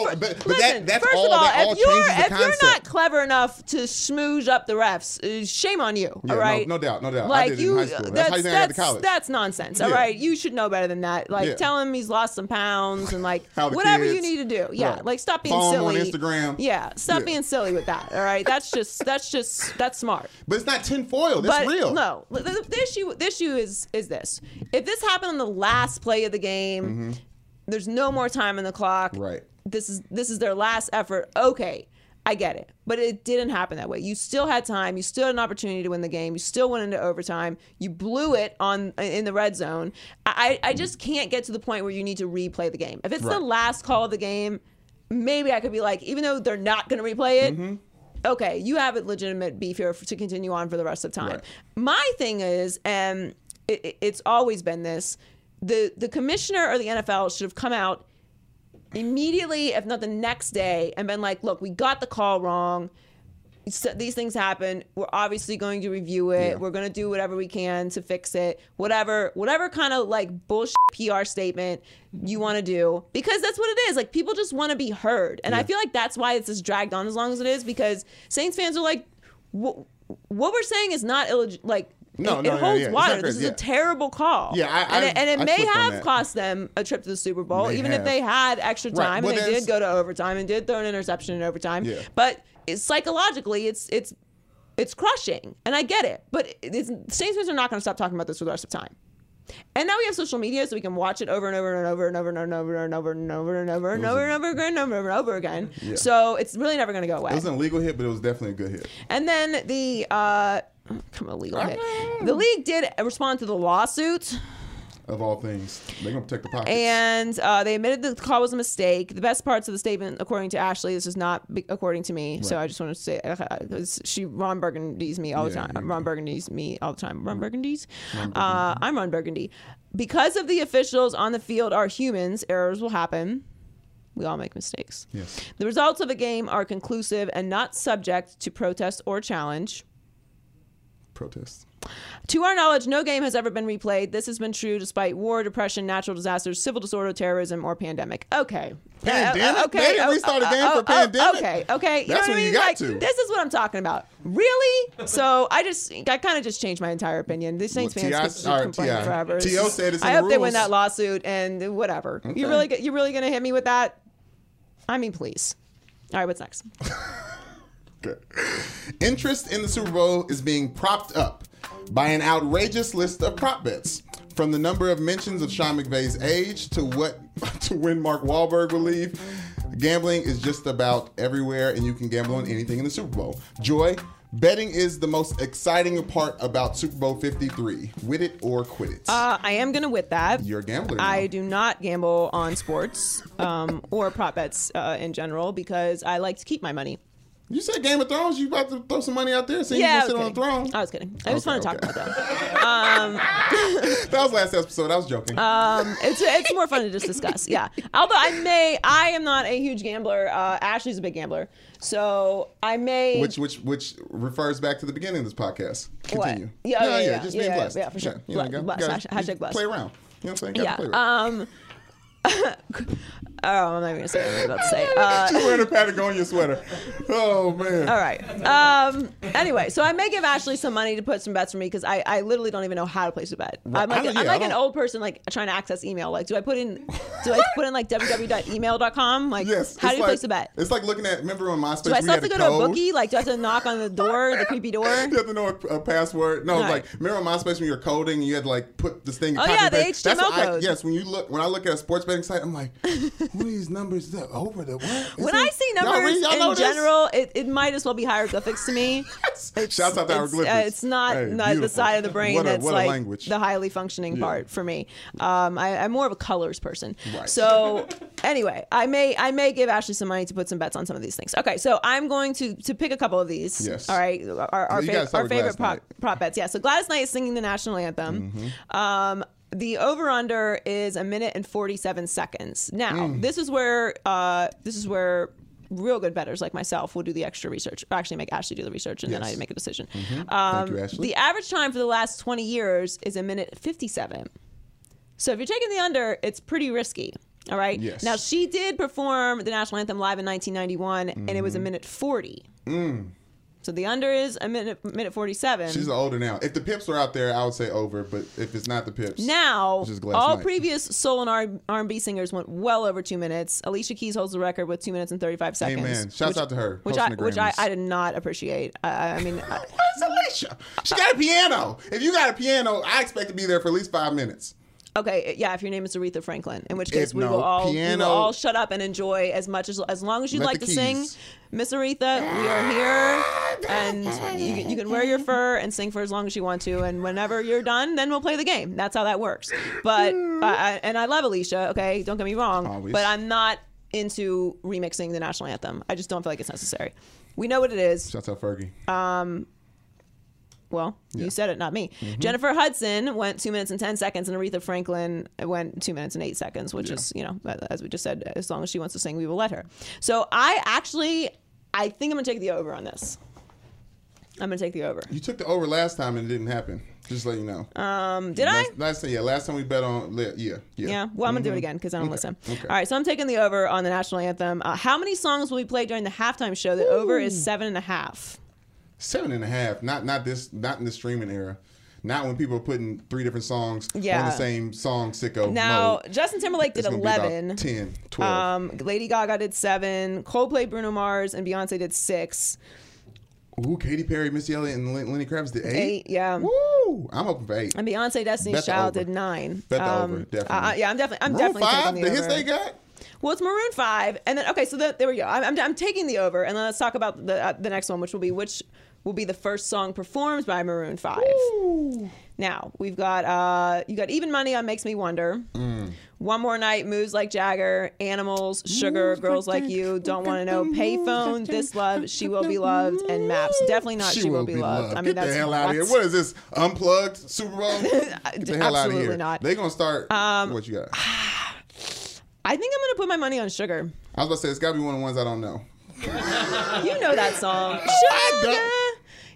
all, if you're not clever enough to smooze up the refs, shame on you. Yeah, all right? No doubt. Like, I did in high school. That's how you got to college. That's nonsense. All right? You should know better than that. Like, tell him he's lost some pounds and like whatever you need to do. Yeah. Right. Like, stop being silly. Follow him on Instagram. Yeah. Stop being silly with that. All right? That's just that's smart. But it's not tinfoil. That's real. No, the issue is this: if this happened on the last play of the game, there's no more time on the clock. Right. This is their last effort. Okay, I get it. But it didn't happen that way. You still had time. You still had an opportunity to win the game. You still went into overtime. You blew it in the red zone. I just can't get to the point where you need to replay the game. If it's the last call of the game, maybe I could be like, even though they're not going to replay it, okay, you have a legitimate beef here to continue on for the rest of the time. Right. My thing is, and it's always been this, the commissioner or the NFL should have come out immediately, if not the next day, and been like, look, we got the call wrong. These things happen. We're obviously going to review it. Yeah. We're going to do whatever we can to fix it. Whatever kind of like bullshit PR statement you want to do, because that's what it is. Like, people just want to be heard. And I feel like that's why it's as dragged on as long as it is, because Saints fans are like, what we're saying is not like, it holds water. Fair, this is a terrible call. Yeah, and it may have cost them a trip to the Super Bowl, even if they had extra time and they did go to overtime and did throw an interception in overtime. Yeah. But psychologically, it's crushing, and I get it. But Saints fans are not going to stop talking about this for the rest of time. And now we have social media, so we can watch it over and over and over and over and over and over and over and over and over and over again, So it's really never going to go away. It was an illegal hit, but it was definitely a good hit. And then the league did respond to the lawsuit. Of all things, they're going to protect the pockets. And they admitted that the call was a mistake. The best parts of the statement, according to Ashley, this is not according to me. Right. So I just want to say, Ron Burgundy's me all the time. Ron Burgundy's? I'm Ron Burgundy. Because of the officials on the field are humans, errors will happen. We all make mistakes. Yes. The results of a game are conclusive and not subject to protest or challenge. Protest. To our knowledge, no game has ever been replayed. This has been true despite war, depression, natural disasters, civil disorder, terrorism, or pandemic. Okay. Pandemic? Okay. They didn't restart a game for pandemic? Okay. That's what you got to. This is what I'm talking about. Really? So I kind of just changed my entire opinion. These Saints fans could complain forever. T.O. said it's in the rules. I hope they win that lawsuit and whatever. Okay. You're really going to hit me with that? I mean, please. All right, what's next? Okay. Interest in the Super Bowl is being propped up by an outrageous list of prop bets, from the number of mentions of Sean McVay's age to when Mark Wahlberg will leave. Gambling is just about everywhere, and you can gamble on anything in the Super Bowl. Joy, betting is the most exciting part about Super Bowl 53. With it or quit it. I am going to with that. You're a gambler now. I do not gamble on sports or prop bets in general, because I like to keep my money. You said Game of Thrones. You about to throw some money out there, so you can sit on the throne. I was kidding. I just want to talk about that. That was last episode. I was joking. It's more fun to just discuss. Yeah. Although I am not a huge gambler. Ashley's a big gambler, so I may. Which refers back to the beginning of this podcast. Continue. What? Yeah. Just being blessed. Yeah, for sure. Yeah, blessed. Hashtag blessed. Play around. You know what I'm saying? Gotta play around. I'm not even gonna say what I was about to say. She's wearing a Patagonia sweater. Oh man. All right. Anyway, so I may give Ashley some money to put some bets for me, because I literally don't even know how to place a bet. I'm like an old person, like trying to access email. Like, do I put in like www.email.com? Like, yes, how do you place a bet? It's like looking at. Remember on MySpace? Do I still have to go to a bookie? Like, do I have to knock on the door, the creepy door? You have to know a password. No, right. Like remember on MySpace when you were coding, you had to like put this thing. Oh yeah, the HTML code. Yes, when I look at a sports betting site, I'm like. What are these numbers over the what? I see numbers in general, it might as well be hieroglyphics to me. Shouts out to hieroglyphics. It's not the side of the brain that's like language. The highly functioning part for me. I'm more of a colors person. Right. So anyway, I may give Ashley some money to put some bets on some of these things. Okay, so I'm going to pick a couple of these. Yes. All right, our favorite prop bets. Yeah. So Gladys Knight is singing the national anthem. Mm-hmm. The over/under is 1 minute and 47 seconds. Now, this is where real good bettors like myself will do the extra research, or actually make Ashley do the research, and then I make a decision. Mm-hmm. Thank you, Ashley. The average time for the last 20 years is 1 minute 57. So if you're taking the under, it's pretty risky. All right. Yes. Now she did perform the national anthem live in 1991, and it was 1 minute 40. Mm. So the under is a minute 47. She's older now. If the Pips were out there, I would say over. But if it's not the Pips, now all previous soul and R&B singers went well over 2 minutes. Alicia Keys holds the record with 2 minutes and 35 seconds. Amen. Shouts out to her. Which I did not appreciate. I mean, where's Alicia? She got a piano. If you got a piano, I expect to be there for at least 5 minutes. Okay, yeah, if your name is Aretha Franklin, in which case we will all shut up and enjoy as long as you'd like to sing. Miss Aretha, we are here, and you can wear your fur and sing for as long as you want to, and whenever you're done, then we'll play the game. That's how that works. But and I love Alicia, okay, don't get me wrong, always. But I'm not into remixing the national anthem. I just don't feel like it's necessary. We know what it is. Shout out Fergie. Well, yeah. You said it, not me. Mm-hmm. Jennifer Hudson went 2 minutes and 10 seconds, and Aretha Franklin went 2 minutes and 8 seconds, which is, you know, as we just said, as long as she wants to sing, we will let her. So I think I'm going to take the over on this. I'm going to take the over. You took the over last time, and it didn't happen. Just to let you know. Last time we bet on, yeah. Well, I'm going to do it again because I don't listen. Okay. All right, so I'm taking the over on the national anthem. How many songs will we play during the halftime show? The over is 7.5. 7.5, not in the streaming era, not when people are putting 3 different songs on the same song sicko. Now mode. Justin Timberlake did 11, 10, 12. Lady Gaga did 7, Coldplay, Bruno Mars, and Beyonce did 6. Ooh, Katy Perry, Missy Elliott, and Lenny Kravitz did 8. Yeah. Woo! I'm open for 8. And Beyonce, Destiny's Child did 9. Bet the over, definitely. Yeah, I'm definitely taking the over. The hits they got. Well, it's Maroon 5, and then okay, so there we go. I'm taking the over, and then let's talk about the next one, which will be the first song performed by Maroon 5. Ooh. Now, we've got, you got Even Money on Makes Me Wonder. Mm. One More Night, Moves Like Jagger, Animals, Sugar, Girls Like You, Don't Want to Know, Payphone, This Love, She Will Be Loved, and Maps. Definitely not She Will Be Loved. I mean, that's the hell out of here. What is this, Unplugged Super Bowl? Get the hell out of here. Not. They're going to start, what you got? I think I'm going to put my money on Sugar. I was about to say, it's got to be one of the ones I don't know. You know that song. Sugar. I don't.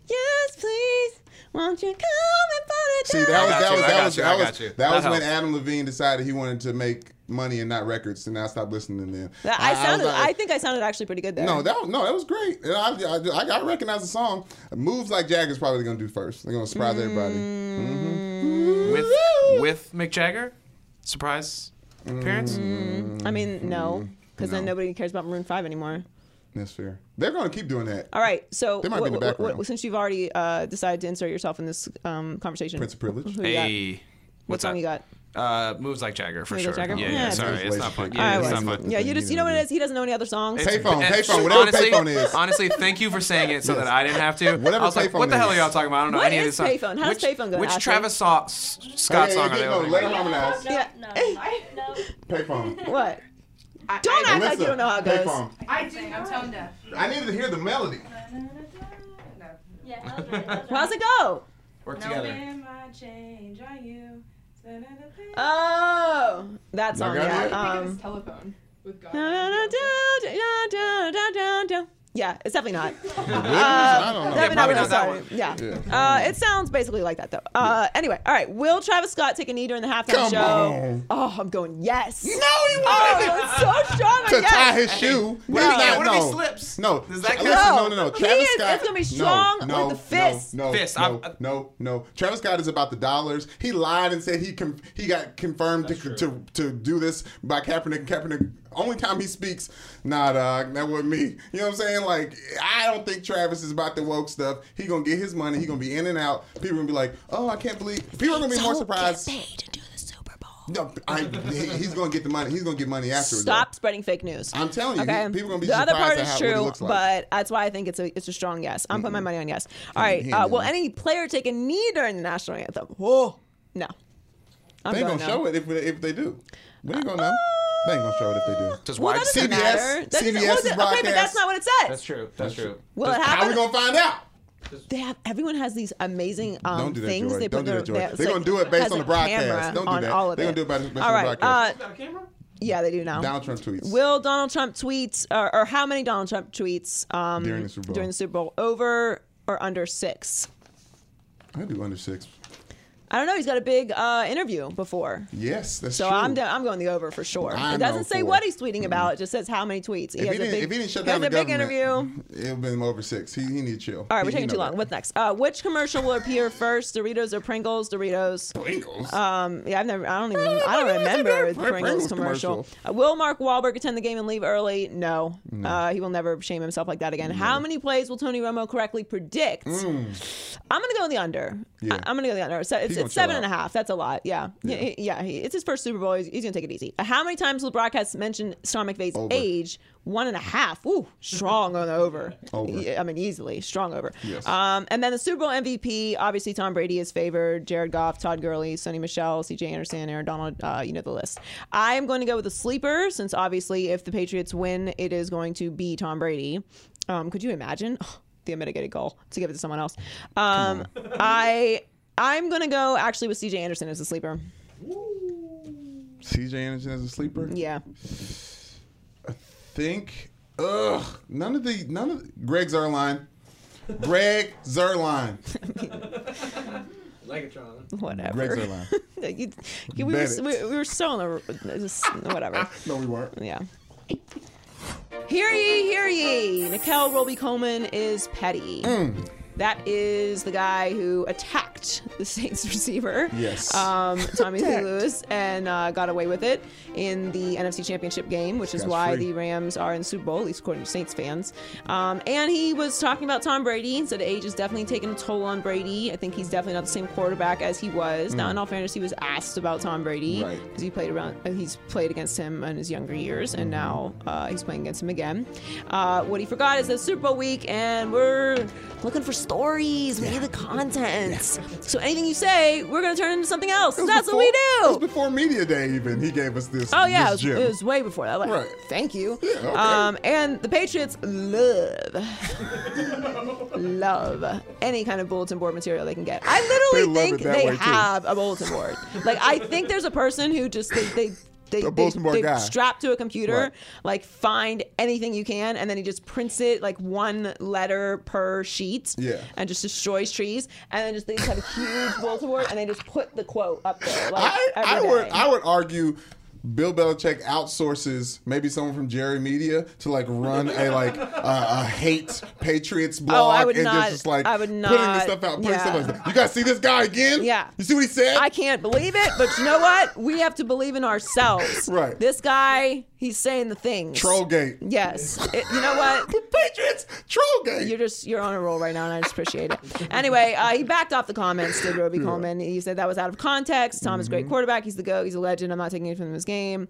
Yes, please. Won't you come and put it down? See, that was when Adam Levine decided he wanted to make money and not records, and I stopped listening to them. I think I sounded actually pretty good there. No, that was great. I recognize the song. Moves Like Jagger is probably going to do first. They're going to surprise everybody. With Mick Jagger? Surprise appearance? I mean, no. Because then nobody cares about Maroon 5 anymore. That's fair. They're going to keep doing that. All right. So they might be in the background. Since you've already decided to insert yourself in this conversation. Prince of Privilege. Hey. What song you got? Moves Like Jagger, for sure. Jagger? Yeah, sorry. It's not fun. Yeah, it's not fun. Yeah, you know what it is? He doesn't know any other songs. Payphone. Whatever Payphone is. Honestly, thank you for saying it so that I didn't have to. Whatever Payphone is. What the hell are y'all talking about? I don't know any of this song. What is Payphone? How does Payphone go? Which Travis Scott song are they on? Let him harmonize. No. Payphone. What? Don't act like you don't know how it goes. I do. I'm tone deaf. I needed to hear the melody. How's it go? Work together. Oh, that song. Telephone with God. Yeah, it's definitely not. It sounds basically like that, though. Anyway, all right. Will Travis Scott take a knee during the halftime show? On. Oh, I'm going yes. No, he won't. Oh, so strong. To tie his shoe. What if he slips? No. Does that count? No. Travis Scott. It's going to be strong with the fist. No. Travis Scott is about the dollars. He lied and said he got confirmed to do this by Kaepernick. Kaepernick. Only time he speaks, nah, dog, that wasn't me. You know what I'm saying? Like, I don't think Travis is about the woke stuff. He gonna get his money. He gonna be in and out. People gonna be like, oh, I can't believe. People are gonna be more surprised. Get paid to do the Super Bowl. No, he's gonna get the money. He's gonna get money afterwards. Stop spreading fake news. I'm telling you, okay? People gonna be surprised. The other part is true, what it looks like. But that's why I think it's a strong yes. I'm putting my money on yes. All right. Will any player take a knee during the national anthem? Oh, no. They ain't gonna show it if they do. We ain't gonna know. They ain't gonna show it if they do. Just watch CBS broadcast. Okay, but that's not what it says. That's true. Will it happen? How are we gonna find out? Everyone has these amazing things. Don't do that, Joy. They're gonna do it based on the broadcast. Don't do that. They're gonna do it based on the broadcast. Yeah, they do now. Donald Trump tweets. Will Donald Trump tweets, or how many Donald Trump tweets during the Super Bowl? Over or under 6? I do under 6. I don't know. He's got a big interview before. Yes, that's true. So I'm going the over for sure. It doesn't say what he's tweeting about. It just says how many tweets. He has a big interview. It would have been over 6. He needs to chill. All right, we're taking too long. What's next? Which commercial will appear first, Doritos or Pringles? Doritos. Pringles? Yeah, I don't remember the Pringles commercial. Will Mark Wahlberg attend the game and leave early? No. He will never shame himself like that again. How many plays will Tony Romo correctly predict? I'm going to go in the under. Yeah. I'm going to go in the under. So it's 7.5. That's a lot. Yeah. It's his first Super Bowl. He's going to take it easy. How many times will broadcasts mention Sean McVay's age? 1.5. Ooh, strong on over. I mean, easily. Strong over. Yes. And then the Super Bowl MVP, obviously Tom Brady is favored. Jared Goff, Todd Gurley, Sonny Michel, C.J. Anderson, Aaron Donald, you know the list. I am going to go with a sleeper, since obviously if the Patriots win, it is going to be Tom Brady. Could you imagine? Oh, the unmitigated goal to give it to someone else. I'm going to go actually with C.J. Anderson as a sleeper. C.J. Anderson as a sleeper? Yeah. Greg Zuerlein. Greg Zuerlein. Legatron. Whatever. Greg Zuerlein. we were so on the whatever. No, we weren't. Yeah. Hear ye, hear ye. Nickel Roby Coleman is petty. That is the guy who attacked the Saints receiver, Tommy Lee Lewis, and got away with it in the NFC Championship game, which is why the Rams are in the Super Bowl, at least according to Saints fans. And he was talking about Tom Brady and said age is definitely taking a toll on Brady. I think he's definitely not the same quarterback as he was. Now, in all fairness, he was asked about Tom Brady because he's played against him in his younger years, and now he's playing against him again. What he forgot is that Super Bowl week, and we're looking for stories. We need the content. So anything you say, we're going to turn into something else. That's what we do. It was before Media Day even. He gave us this. Oh, yeah. It was way before that. Like, right. Thank you. Yeah, okay. And the Patriots love any kind of bulletin board material they can get. I literally think they have a bulletin board. Like, I think there's a person who just, they strapped to a computer, like, find anything you can, and then he just prints it like one letter per sheet, and just destroys trees, and then just they just have a huge bulletin board, and they just put the quote up there. Like, I would argue Bill Belichick outsources maybe someone from Jerry Media to like run a hate Patriots blog. Putting stuff out. You guys see this guy again? Yeah. You see what he said? I can't believe it, but you know what? We have to believe in ourselves. Right. This guy, he's saying the things. Trollgate. Yes. You know what? The Patriots Trollgate. You're on a roll right now, and I just appreciate it. Anyway, he backed off the comments to Roby Coleman. He said that was out of context. Tom is a great quarterback. He's the GOAT. He's a legend. I'm not taking anything from his game. You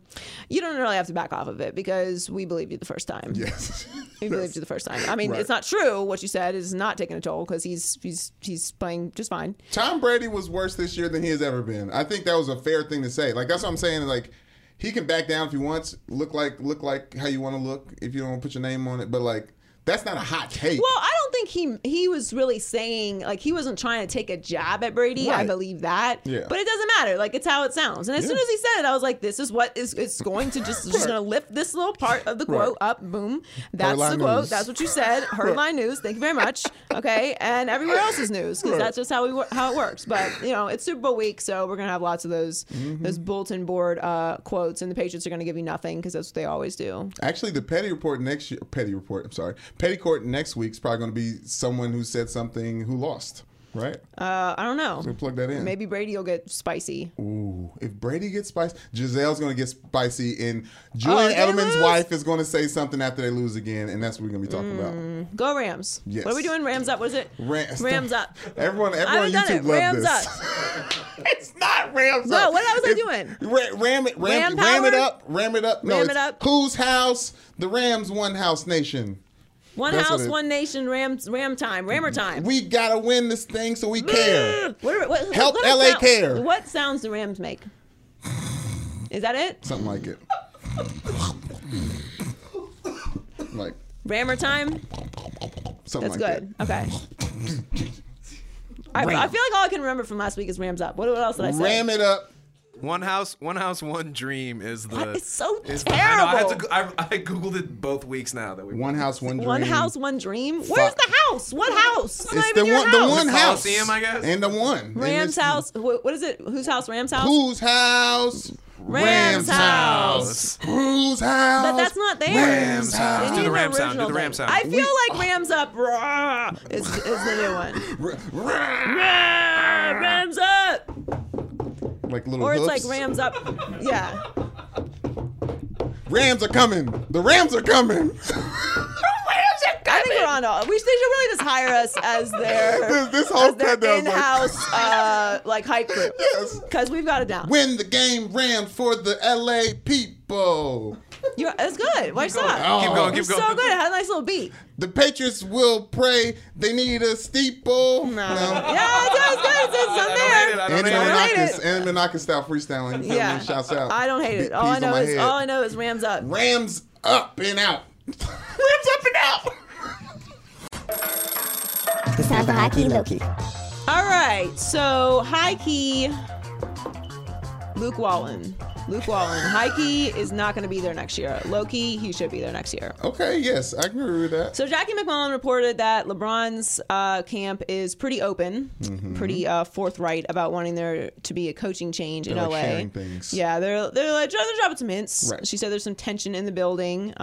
don't really have to back off of it because we believed you the first time. Yes. We believed you the first time. I mean, it's not true. What you said is not taking a toll because he's playing just fine. Tom Brady was worse this year than he has ever been. I think that was a fair thing to say. Like, that's what I'm saying. Like, he can back down if he wants. Look like how you want to look if you don't put your name on it. But like, that's not a hot take. Well, I don't think he was really saying, like, he wasn't trying to take a jab at Brady. Right. I believe that. Yeah. But it doesn't matter. Like, it's how it sounds. And as soon as he said it, I was like, this is what it's going to just just going to lift this little part of the quote up. Boom. That's the quote. News. That's what you said. Heard my news. Thank you very much. Okay. And everywhere else's news, because that's just how it works. But you know, it's Super Bowl week, so we're gonna have lots of those bulletin board quotes, and the Patriots are gonna give you nothing because that's what they always do. Actually, the Petty Court next week's probably going to be someone who said something who lost, right? I don't know. So plug that in. Maybe Brady will get spicy. Ooh, if Brady gets spicy, Giselle's going to get spicy, and Julian Edelman's wife is going to say something after they lose again, and that's what we're going to be talking about. Go Rams. Yes. What are we doing? Rams up. What is it? Rams up. Everyone on YouTube loved this. Rams up. It's not Rams up. No, what was I doing? Ram it up. Whose house? The Rams, one house nation. One nation, Ram time, Rammer time. We got to win this thing so we care. Help LA care. What sounds do Rams make? Is that it? Something like it. Like Rammer time? Something That's good. Okay. I feel like all I can remember from last week is Rams up. What else did I say? Ram it up. One House, One Dream is the. That is so terrible. I googled it both weeks now that we. One House, One Dream. Where's the house? What house? It's the one house. Coliseum, I guess. And the one. Ram's house. What is it? Whose house? Ram's house. Whose house? Ram's house. Whose house? But that's not there. Ram's house. Do the Ram's sound. Do the Ram's sound. I feel like Ram's up. Is the new one. Ram's up. Like little or it's hoops. Like Rams up. Yeah. Rams are coming. The Rams are coming. I think we're on all. They should really just hire us as their this whole in-house like hype group. Yes. Because we've got it down. Win the game, Rams, for the LA people. It's good. Why stop? Keep going. So good. It had a nice little beat. The Patriots will pray. They need a steeple. No. Yeah, it's good. It's there. Andy Menakis style freestyling. Yeah. Shouts out. I don't hate it. All I know is Rams up. Rams up and out. Rams up and out. It's time for High Key, Low Key. All right. So High Key, Luke Walton. Luke Walton. High key is not going to be there next year. Low key, he should be there next year. Okay, yes, I can agree with that. So Jackie McMullen reported that LeBron's camp is pretty open, pretty forthright about wanting there to be a coaching change in LA. Like sharing things. Yeah, they're like dropping some hints. Right. She said there's some tension in the building.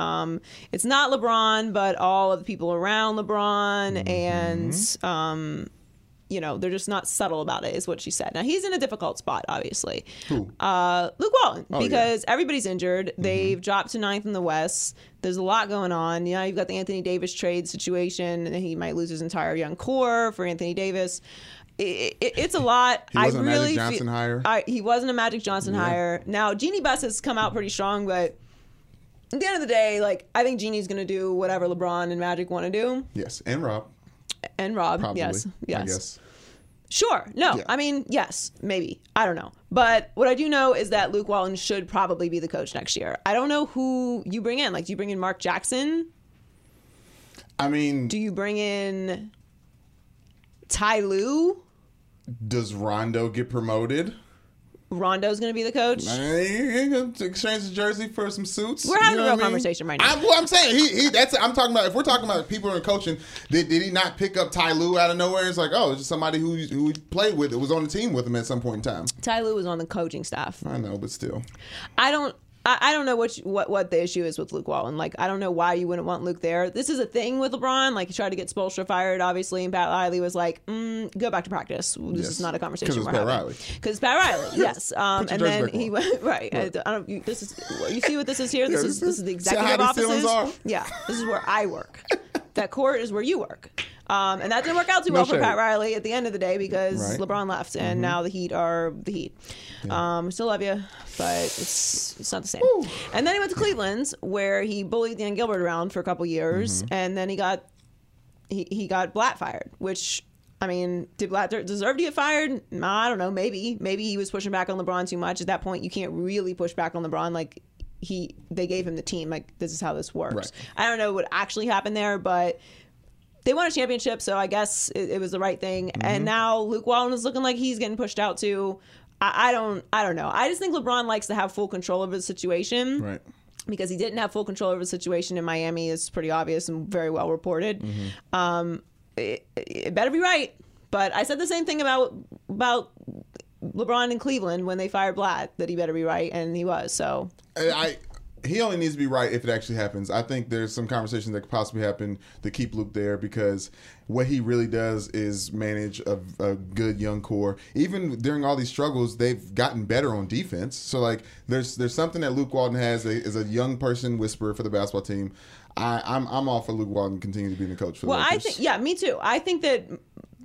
It's not LeBron, but all of the people around LeBron and. You know, they're just not subtle about it, is what she said. Now, he's in a difficult spot, obviously. Who? Luke Walton, because everybody's injured. They've dropped to 9th in the West. There's a lot going on. You know, you've got the Anthony Davis trade situation, and he might lose his entire young core for Anthing Davis. It's a lot. He wasn't a Magic Johnson hire. He wasn't a Magic Johnson hire. Now, Jeannie Buss has come out pretty strong, but at the end of the day, like, I think Jeannie's going to do whatever LeBron and Magic want to do. Yes, and Rob. And Rob, probably, yes. I guess. Sure, no, yeah. I mean, yes, maybe. I don't know. But what I do know is that Luke Walton should probably be the coach next year. I don't know who you bring in. Like, do you bring in Mark Jackson? I mean... Do you bring in Ty Lue? Does Rondo get promoted? Rondo's going to be the coach. He's going to exchange the jersey for some suits. We're having a real conversation right now. Well, I'm saying, I'm talking about, if we're talking about people in coaching, did he not pick up Ty Lue out of nowhere? It's like, oh, it's just somebody who played with, was on the team with him at some point in time. Ty Lue was on the coaching staff. I know, but still. I don't know what the issue is with Luke Walton. Like, I don't know why you wouldn't want Luke there. This is a thing with LeBron. Like, he tried to get Spoelstra fired, obviously, and Pat Riley was like, go back to practice. This is not a conversation we're having. Because it's Pat Riley. Yes. And then he went, right. You see what this is here? This is the executive offices. Yeah. This is where I work. That court is where you work. And that didn't work out too well for Pat Riley at the end of the day because LeBron left, and now the Heat are the Heat. Yeah. Still love you, but it's not the same. Ooh. And then he went to Cleveland, where he bullied Dan Gilbert around for a couple years, and then he got Blatt fired. Which, I mean, did Blatt deserve to get fired? I don't know. Maybe he was pushing back on LeBron too much. At that point, you can't really push back on LeBron. Like, they gave him the team. Like, this is how this works. Right. I don't know what actually happened there, but. They won a championship, so I guess it was the right thing. And now Luke Walton is looking like he's getting pushed out too. I don't know. I just think LeBron likes to have full control over the situation, right? Because he didn't have full control over the situation in Miami. It's pretty obvious and very well reported. It better be right. But I said the same thing about LeBron in Cleveland when they fired Blatt, that he better be right, and he was. So he only needs to be right if it actually happens. I think there's some conversations that could possibly happen to keep Luke there, because what he really does is manage a good young core. Even during all these struggles, they've gotten better on defense. So, like, there's something that Luke Walton has is a young person whisperer for the basketball team. I'm all for Luke Walton continuing to be the coach for the Lakers. Me too. I think that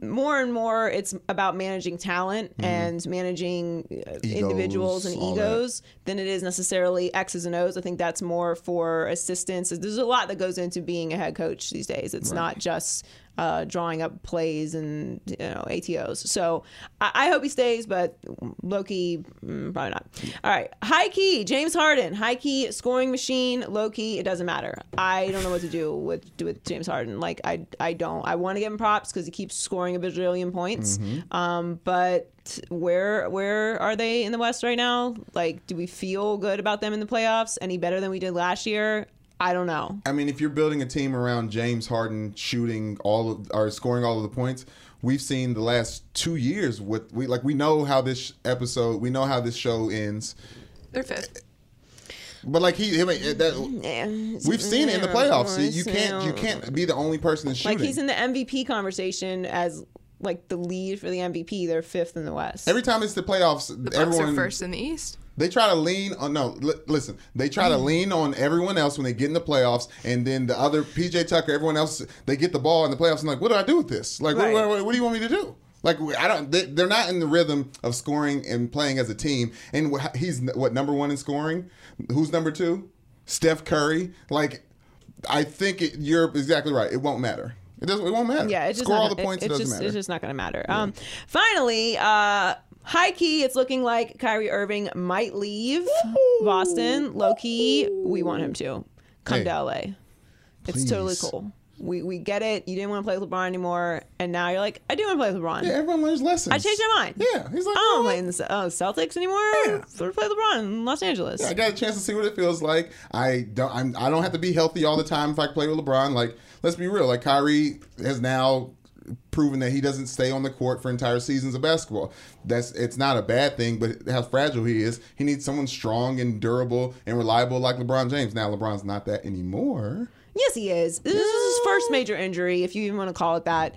more and more it's about managing talent and managing individuals and egos than it is necessarily X's and O's. I think that's more for assistants. There's a lot that goes into being a head coach these days. It's not just drawing up plays and, you know, ATOs. So I hope he stays, but low-key, probably not. All right. High-key, James Harden. High-key, scoring machine. Low-key, it doesn't matter. I don't know what to do with James Harden. Like, I don't. I want to give him props because he keeps scoring a bajillion points. Mm-hmm. But where are they in the West right now? Like, do we feel good about them in the playoffs? Any better than we did last year? I don't know. I mean, if you're building a team around James Harden shooting all of, or scoring all of the points, we've seen the last 2 years with we know how this episode, we know how this show ends. They're fifth. But like we've seen it in the playoffs. You can't be the only person that's shooting. Like, he's in the MVP conversation as like the lead for the MVP. They're fifth in the West. Every time it's the playoffs, everyone are first in the East. They try to lean on listen. They try to lean on everyone else when they get in the playoffs, and then the other PJ Tucker, everyone else, they get the ball in the playoffs and like, what do I do with this? Like, right. What do you want me to do? Like, I don't. They're not in the rhythm of scoring and playing as a team. And he's what, number one in scoring? Who's number two? Steph Curry. Like, I think you're exactly right. It won't matter. It won't matter. Yeah, it's score all the points. It doesn't matter. It's just not going to matter. Yeah. Finally. High key, it's looking like Kyrie Irving might leave Boston. Low key, we want him to come to LA. Please. It's totally cool. We get it. You didn't want to play with LeBron anymore, and now you're like, I do want to play with LeBron. Yeah, everyone learns lessons. I changed my mind. Yeah, he's like, I don't play in the Celtics anymore. Yeah. So we play LeBron in Los Angeles. Yeah, I got a chance to see what it feels like. I don't have to be healthy all the time if I play with LeBron. Like, let's be real. Like, Kyrie has now proven that he doesn't stay on the court for entire seasons of basketball. It's not a bad thing, but how fragile he is. He needs someone strong and durable and reliable like LeBron James. Now, LeBron's not that anymore. Yes, he is. This is his first major injury, if you even want to call it that.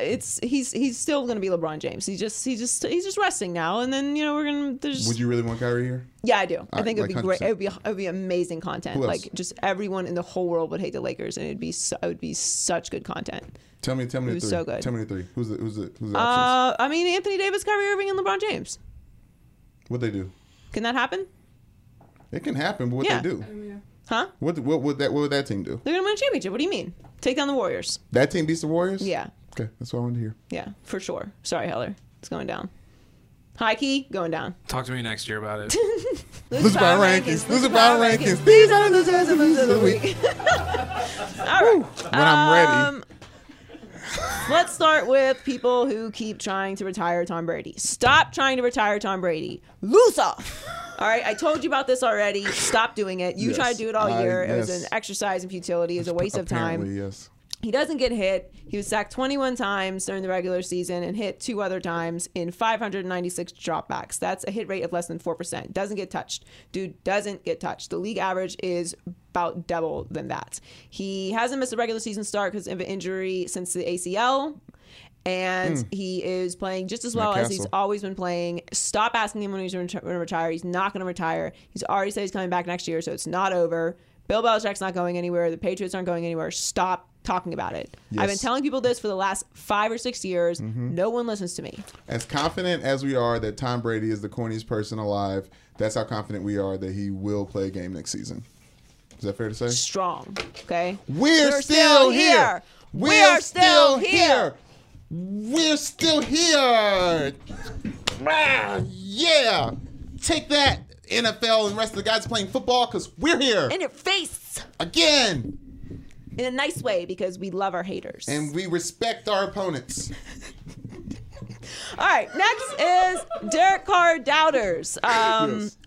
He's still going to be LeBron James. He's just resting now, and then, you know, we're going to. Would you really want Kyrie here? Yeah, I do. I think it would be great. It would be amazing content. Like, just everyone in the whole world would hate the Lakers, and it would be such good content. Tell me the three. So good. Tell me the three. Who's the options? I mean, Anthony Davis, Kyrie Irving, and LeBron James. What they do? Can that happen? It can happen, but what they do? Oh, yeah. Huh? What would that team do? They're gonna win a championship. What do you mean? Take down the Warriors. That team beats the Warriors? Yeah. Okay, that's what I wanted to hear. Yeah, for sure. Sorry, Heller. It's going down. High key, going down. Talk to me next year about it. Loser power rankings. Loser power rankings. These are the losers of the week. All right. When I'm ready. Let's start with people who keep trying to retire Tom Brady. Stop trying to retire Tom Brady. Loser. All right, I told you about this already. Stop doing it. You tried to do it all year. It was an exercise in futility. It was a waste of time. Yes. He doesn't get hit. He was sacked 21 times during the regular season and hit 2 other times in 596 dropbacks. That's a hit rate of less than 4%. Doesn't get touched. Dude doesn't get touched. The league average is about double than that. He hasn't missed a regular season start because of an injury since the ACL. And he is playing just as well as he's always been playing. Stop asking him when he's going to retire. He's not going to retire. He's already said he's coming back next year, so it's not over. Bill Belichick's not going anywhere. The Patriots aren't going anywhere. Stop talking about it. Yes. I've been telling people this for the last 5 or 6 years. Mm-hmm. No one listens to me. As confident as we are that Tom Brady is the corniest person alive, that's how confident we are that he will play a game next season. Is that fair to say? Strong. Okay. We're still here. We're still here. We're still here. Yeah. Take that, NFL and rest of the guys playing football, because we're here. In your face. Again. In a nice way, because we love our haters. And we respect our opponents. All right, next is Derek Carr doubters.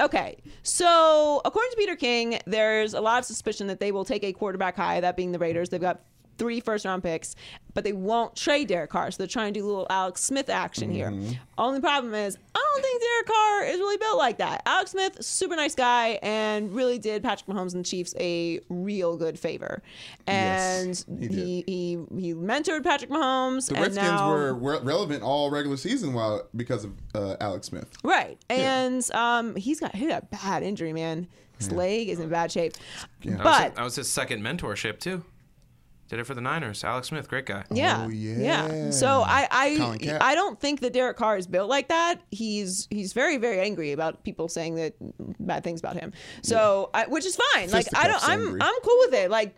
Okay, so according to Peter King, there's a lot of suspicion that they will take a quarterback high, that being the Raiders. They've got 3 first-round picks, but they won't trade Derek Carr, so they're trying to do a little Alex Smith action here. Only problem is, I don't think Derek Carr is really built like that. Alex Smith, super nice guy, and really did Patrick Mahomes and the Chiefs a real good favor. And he mentored Patrick Mahomes. The Redskins were relevant all regular season because of Alex Smith. Right, and he had a bad injury, man. His leg is in bad shape. Yeah. But that was his second mentorship, too. Did it for the Niners. Alex Smith, great guy. Yeah. Oh, yeah. So I don't think that Derek Carr is built like that. He's very, very angry about people saying that bad things about him. So which is fine. Like, I'm cool with it. Like,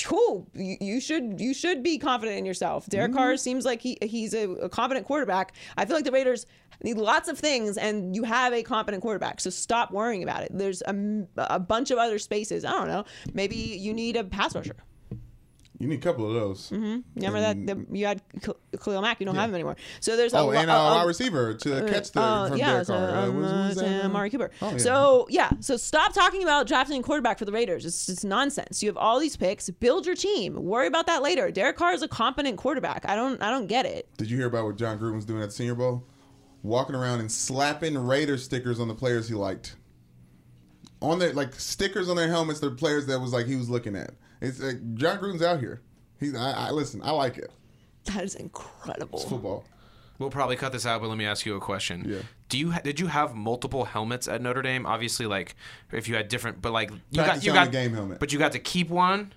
cool. You should be confident in yourself. Derek Carr seems like he's a competent quarterback. I feel like the Raiders need lots of things, and you have a competent quarterback. So stop worrying about it. There's a bunch of other spaces. I don't know. Maybe you need a pass rusher. You need a couple of those. Remember that you had Khalil Mack. You don't have him anymore. So there's a receiver to catch from Derek Carr. Amari Cooper. Oh, yeah. So stop talking about drafting a quarterback for the Raiders. It's just nonsense. You have all these picks. Build your team. Worry about that later. Derek Carr is a competent quarterback. I don't get it. Did you hear about what John Gruden was doing at the Senior Bowl? Walking around and slapping Raider stickers on the players he liked. On their stickers on their helmets, the players that he was looking at. It's like John Gruden's out here. Listen, I like it. That is incredible. It's football. We'll probably cut this out, but let me ask you a question. Yeah. Did you have multiple helmets at Notre Dame? Obviously, if you had different, but you got the game helmet, but you got to keep one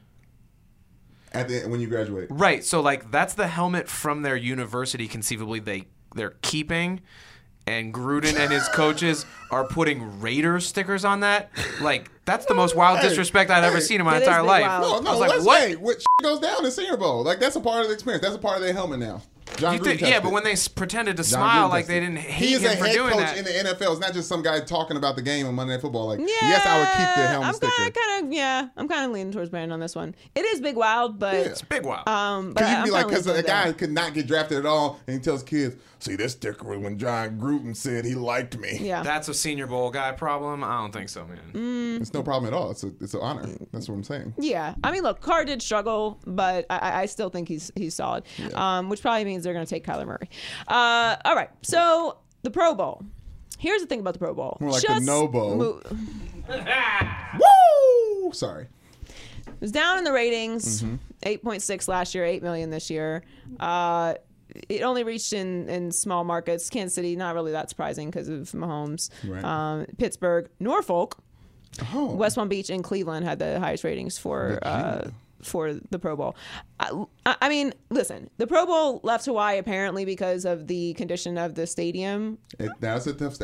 at the end when you graduate. Right. So that's the helmet from their university. Conceivably, they're keeping. And Gruden and his coaches are putting Raiders stickers on that. That's the most wild disrespect I've ever seen in my entire life. Wild. No, what shit goes down in Senior Bowl? That's a part of the experience. That's a part of their helmet now. John Gruden yeah, but when they pretended to smile, they didn't hate him for doing that. He is a head coach in the NFL. It's not just some guy talking about the game on Monday Night Football. Yes, I would keep the helmet sticker. I'm kind of leaning towards Brandon on this one. It is big wild, but... Yeah. It's big wild. Because a guy could not get drafted at all, and he tells kids, see, this sticker was when John Gruden said he liked me. Yeah. That's a Senior Bowl guy problem? I don't think so, man. It's no problem at all. It's an honor. That's what I'm saying. Yeah. Carr did struggle, but I still think he's solid, which probably means they're going to take Kyler Murray. All right. So the Pro Bowl. Here's the thing about the Pro Bowl. More like the No Bowl. Woo! Sorry. It was down in the ratings. 8.6 last year, 8 million this year. It only reached in small markets. Kansas City, not really that surprising because of Mahomes. Right. Pittsburgh, Norfolk, West Palm Beach, and Cleveland had the highest ratings for the Pro Bowl. Listen, the Pro Bowl left Hawaii apparently because of the condition of the stadium. That's a tough.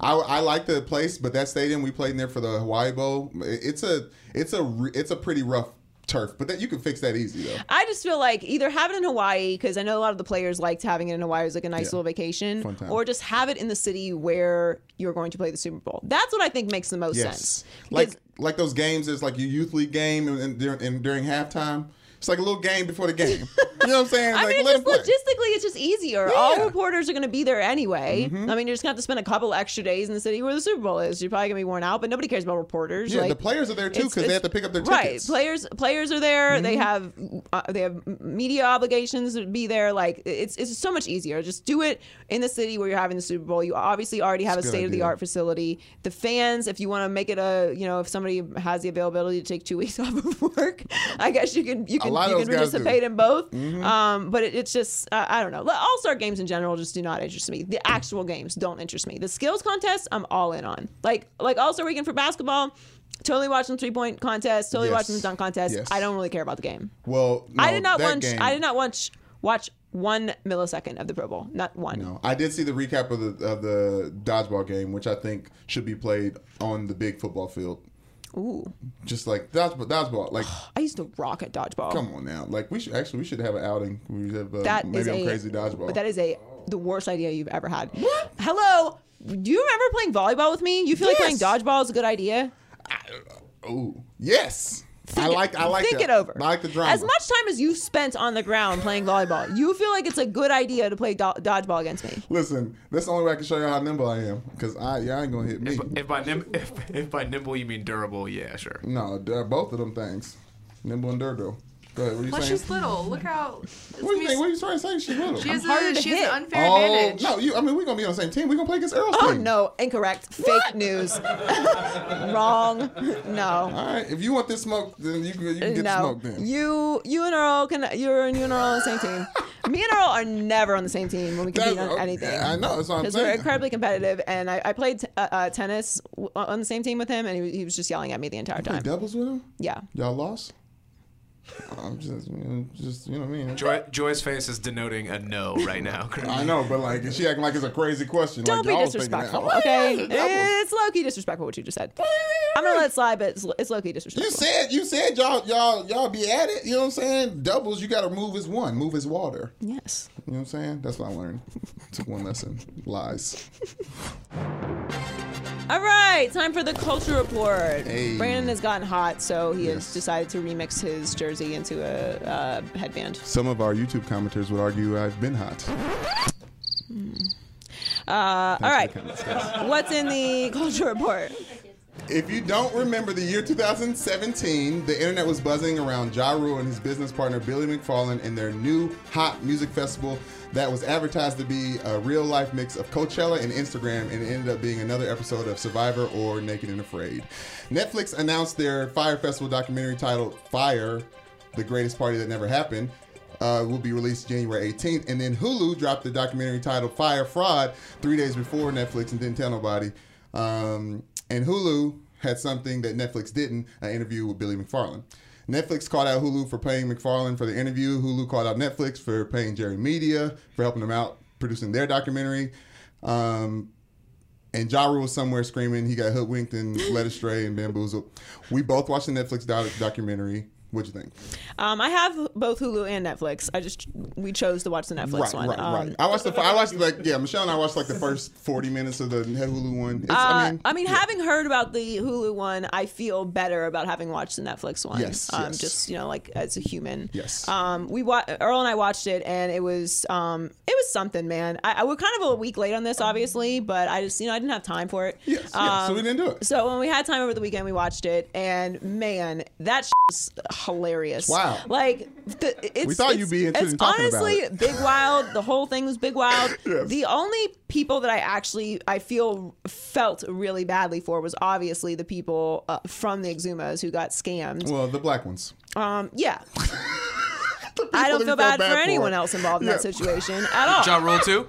I like the place, but that stadium we played in there for the Hawaii Bowl, it's a pretty rough turf, but you can fix that easy though. I just feel like either have it in Hawaii, because I know a lot of the players liked having it in Hawaii. It was like a nice little vacation, or just have it in the city where you're going to play the Super Bowl. That's what I think makes the most sense. Like those games, there's your youth league game and during halftime. It's like a little game before the game. You know what I'm saying? Logistically, it's just easier. Yeah. All reporters are going to be there anyway. You're just going to have to spend a couple extra days in the city where the Super Bowl is. You're probably going to be worn out, but nobody cares about reporters. Yeah, the players are there too because they have to pick up their tickets. Right, players are there. They have media obligations to be there. It's so much easier. Just do it in the city where you're having the Super Bowl. You obviously already have a state-of-the-art facility. The fans, if you want to make it if somebody has the availability to take 2 weeks off of work, I guess you can participate in both. But it's just, I don't know. All-star games in general just do not interest me. The actual games don't interest me. The skills contests, I'm all in on. Like all-star weekend for basketball, totally watching the three-point contest, totally watching the dunk contest. Yes. I don't really care about the game. Well, no, I did not watch one millisecond of the Pro Bowl. Not one. No, I did see the recap of the dodgeball game, which I think should be played on the big football field. Ooh. Just dodgeball. I used to rock at dodgeball. Come on now. We should have an outing. We should have Maybe I'm Crazy Dodgeball. But that is the worst idea you've ever had. What? Hello. Do you remember playing volleyball with me? You feel like playing dodgeball is a good idea? Yes. Think it over. I like the drama. As much time as you spent on the ground playing volleyball, you feel like it's a good idea to play dodgeball against me. Listen, that's the only way I can show you how nimble I am, because y'all ain't gonna hit me. If by nimble you mean durable, yeah, sure. No, both of them things, nimble and durable. Go ahead, she's little. Look out. What are you trying to say? She's little. She has an unfair advantage. No, we're going to be on the same team. We're going to play against Earl's team. Oh, no. Incorrect. What? Fake news. Wrong. No. All right. If you want this smoke, then you can get the smoke then. You and Earl, you and Earl on the same team. Me and Earl are never on the same team when we compete on anything. I know. That's what I'm saying. Because we're incredibly competitive. And I played tennis on the same team with him, and he was just yelling at me the entire time. You played doubles with him? Yeah. Y'all lost? I'm just you know what I mean. Joy's face is denoting a no right now. I know, but like she acting like it's a crazy question. Don't like, be disrespectful. Okay, it's low-key disrespectful what you just said. I'm gonna let it slide, but it's low-key disrespectful. You said y'all be at it. You know what I'm saying? Doubles, you gotta move is one, move is water. Yes. You know what I'm saying? That's what I learned. Took one lesson. Lies. All right, time for the culture report. Hey. Brandon has gotten hot, so he has decided to remix his jersey into a headband. Some of our YouTube commenters would argue I've been hot. All right, what's in the culture report? If you don't remember the year 2017, the internet was buzzing around Ja Rule and his business partner Billy McFarlane and their new hot music festival that was advertised to be a real-life mix of Coachella and Instagram, and it ended up being another episode of Survivor or Naked and Afraid. Netflix announced their Fyre Festival documentary titled Fyre, The Greatest Party That Never Happened, will be released January 18th. And then Hulu dropped the documentary titled Fyre Fraud 3 days before Netflix and didn't tell nobody. And Hulu had something that Netflix didn't, an interview with Billy McFarlane. Netflix called out Hulu for paying McFarlane for the interview. Hulu called out Netflix for paying Jerry Media for helping them out producing their documentary. And Ja Rule was somewhere screaming. He got hoodwinked and led astray and bamboozled. We both watched the Netflix documentary. What'd you think? I have both Hulu and Netflix. We chose to watch the Netflix one. Right. Michelle and I watched like the first 40 minutes of the Hulu one. Having heard about the Hulu one, I feel better about having watched the Netflix one. Yes. Just like as a human. Yes. Earl and I watched it, and it was something, man. We're kind of a week late on this, obviously, but I just I didn't have time for it. Yes. So we didn't do it. So when we had time over the weekend, we watched it, and man, that was hilarious. Wow. We thought you'd be interested in talking about it. It's honestly Big Wild. The whole thing was Big Wild. Yes. The only people that I felt really badly for was obviously the people from the Exumas who got scammed. Well, the black ones. Yeah. I don't feel bad for anyone else involved in that situation at all. Ja Rule too?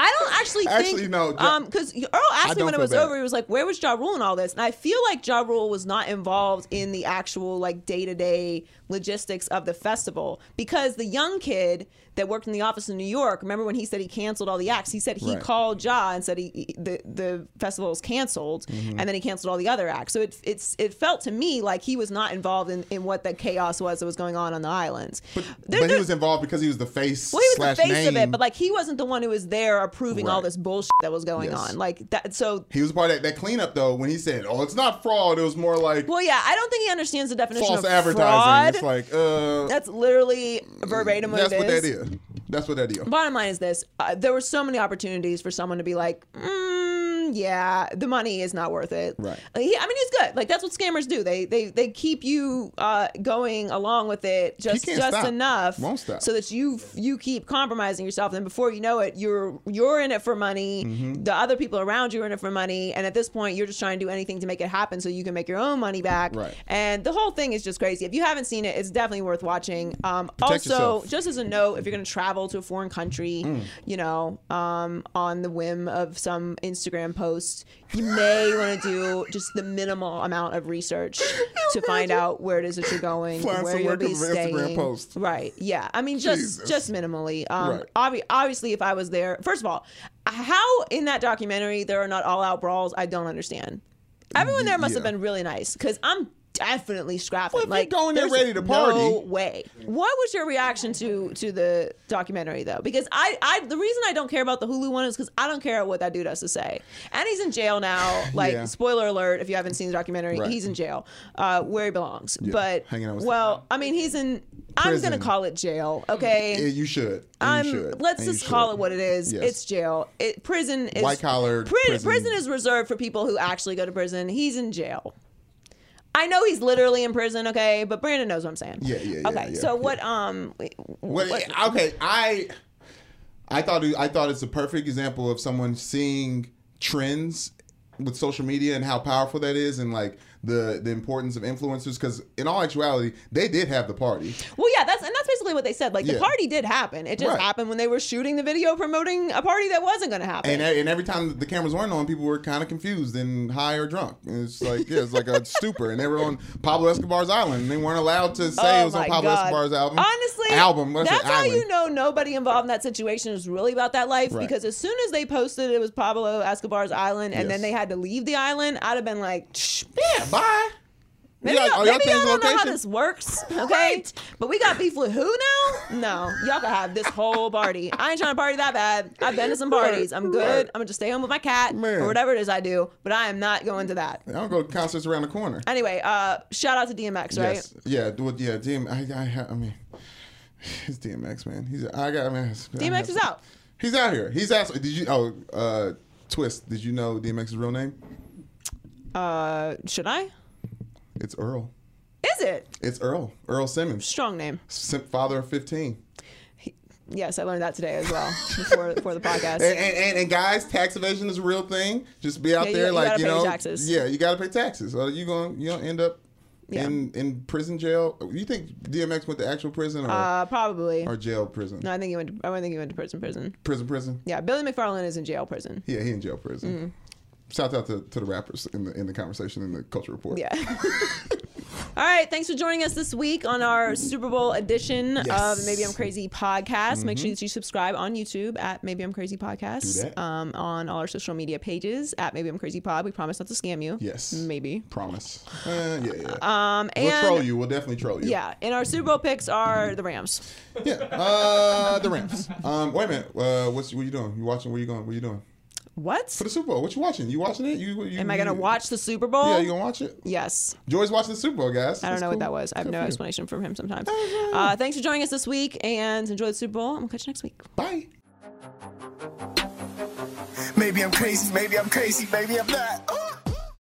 I don't actually think... Actually, no. Because Earl asked me when it was over, he was like, where was Ja Rule in all this? And I feel like Ja Rule was not involved in the actual day-to-day logistics of the festival. Because the young kid that worked in the office in New York, remember when he said he canceled all the acts? He said he called Ja and said the festival was canceled, and then he canceled all the other acts. So it felt to me like he was not involved in what the chaos was that was going on the islands. But he was involved because he was the face of it, but he wasn't the one who was there approving all this bullshit that was going on that. So he was part of that cleanup, though. When he said, "Oh, it's not fraud," it was more like, "Well, yeah, I don't think he understands the definition of advertising. Fraud." It's like that's literally verbatim. That's what that is. That's what that is. Bottom line is this: there were so many opportunities for someone to be like, "Yeah, the money is not worth it." Right. He's good. That's what scammers do. They keep you going along with it just enough, won't stop, so that you keep compromising yourself. And before you know it, you're in it for money. Mm-hmm. The other people around you are in it for money. And at this point, you're just trying to do anything to make it happen so you can make your own money back. Right. And the whole thing is just crazy. If you haven't seen it, it's definitely worth watching. Protect yourself. Just as a note, if you're going to travel to a foreign country, on the whim of some Instagram post, you may want to do just the minimal amount of research to find out where it is that you're going, where you'll be staying. Instagram post. Right. Yeah. Just minimally. Obviously, if I was there, first of all, how in that documentary there are not all-out brawls, I don't understand. Everyone there must have been really nice, because I'm definitely scrapping. Well, if you're going there ready to party, no way. What was your reaction to the documentary, though? Because the reason I don't care about the Hulu one is because I don't care what that dude has to say. And he's in jail now. Spoiler alert, if you haven't seen the documentary, he's in jail where he belongs. Yeah. But hanging out with he's in prison. I'm gonna call it jail. Okay, you should. Let's just call it what it is. Yes. It's jail. Prison is white collar. Prison is reserved for people who actually go to prison. He's in jail. I know he's literally in prison, okay, but Brandon knows what I'm saying. Yeah. Okay, so what? I thought it's a perfect example of someone seeing trends with social media and how powerful that is, and the importance of influencers, because in all actuality, they did have the party. Well, yeah, that's basically basically what they said. Like, the party did happen. It just happened when they were shooting the video promoting a party that wasn't going to happen. And every time the cameras weren't on, people were kind of confused and high or drunk. And it's like, yeah, it's like a stupor. And they were on Pablo Escobar's island. And they weren't allowed to say it was on Pablo Escobar's album. Honestly, that's how you know nobody involved in that situation is really about that life. Right. Because as soon as they posted it was Pablo Escobar's island and then they had to leave the island, I'd have been like, bye. Maybe y'all don't know how this works, okay? Right. But we got beef with who now? No, y'all can have this whole party. I ain't trying to party that bad. I've been to some parties. I'm good. Right. I'm going to stay home with my cat or whatever it is I do, but I am not going to that. I don't go to concerts around the corner. Anyway, shout out to DMX, right? Yes. Yeah, DMX. I mean, it's DMX, man. DMX is out. He's out here. He's out. Twist, did you know DMX's real name? Should I? It's Earl. Is it? It's Earl. Earl Simmons. Strong name. Father of 15. Yes, I learned that today as well before the podcast. And guys, tax evasion is a real thing. Just be out there, you know. Taxes. Yeah, you got to pay taxes. Or you're gonna end up in prison jail. You think DMX went to actual prison or probably or jail prison? No, I think he went. I think he went to prison. Prison. Yeah, Billy McFarland is in jail prison. Yeah, he in jail prison. Mm-hmm. Shout out to the rappers in the conversation in the Culture Report. Yeah. All right. Thanks for joining us this week on our Super Bowl edition of Maybe I'm Crazy Podcast. Mm-hmm. Make sure that you subscribe on YouTube at Maybe I'm Crazy Podcast. Do that. On all our social media pages at Maybe I'm Crazy Pod. We promise not to scam you. Yes. Maybe. Promise. We'll troll you. We'll definitely troll you. Yeah. And our Super Bowl picks are the Rams. Yeah. The Rams. Wait a minute. What you doing? You watching? Where you going? What you doing? What? For the Super Bowl. What you watching? You watching it? Am I going to watch the Super Bowl? Yeah, you going to watch it? Yes. Joy's watching the Super Bowl, guys. I don't know what that was. I have no explanation from him sometimes. Thanks for joining us this week, and enjoy the Super Bowl. I'm going to catch you next week. Bye. Maybe I'm crazy. Maybe I'm crazy. Maybe I'm not.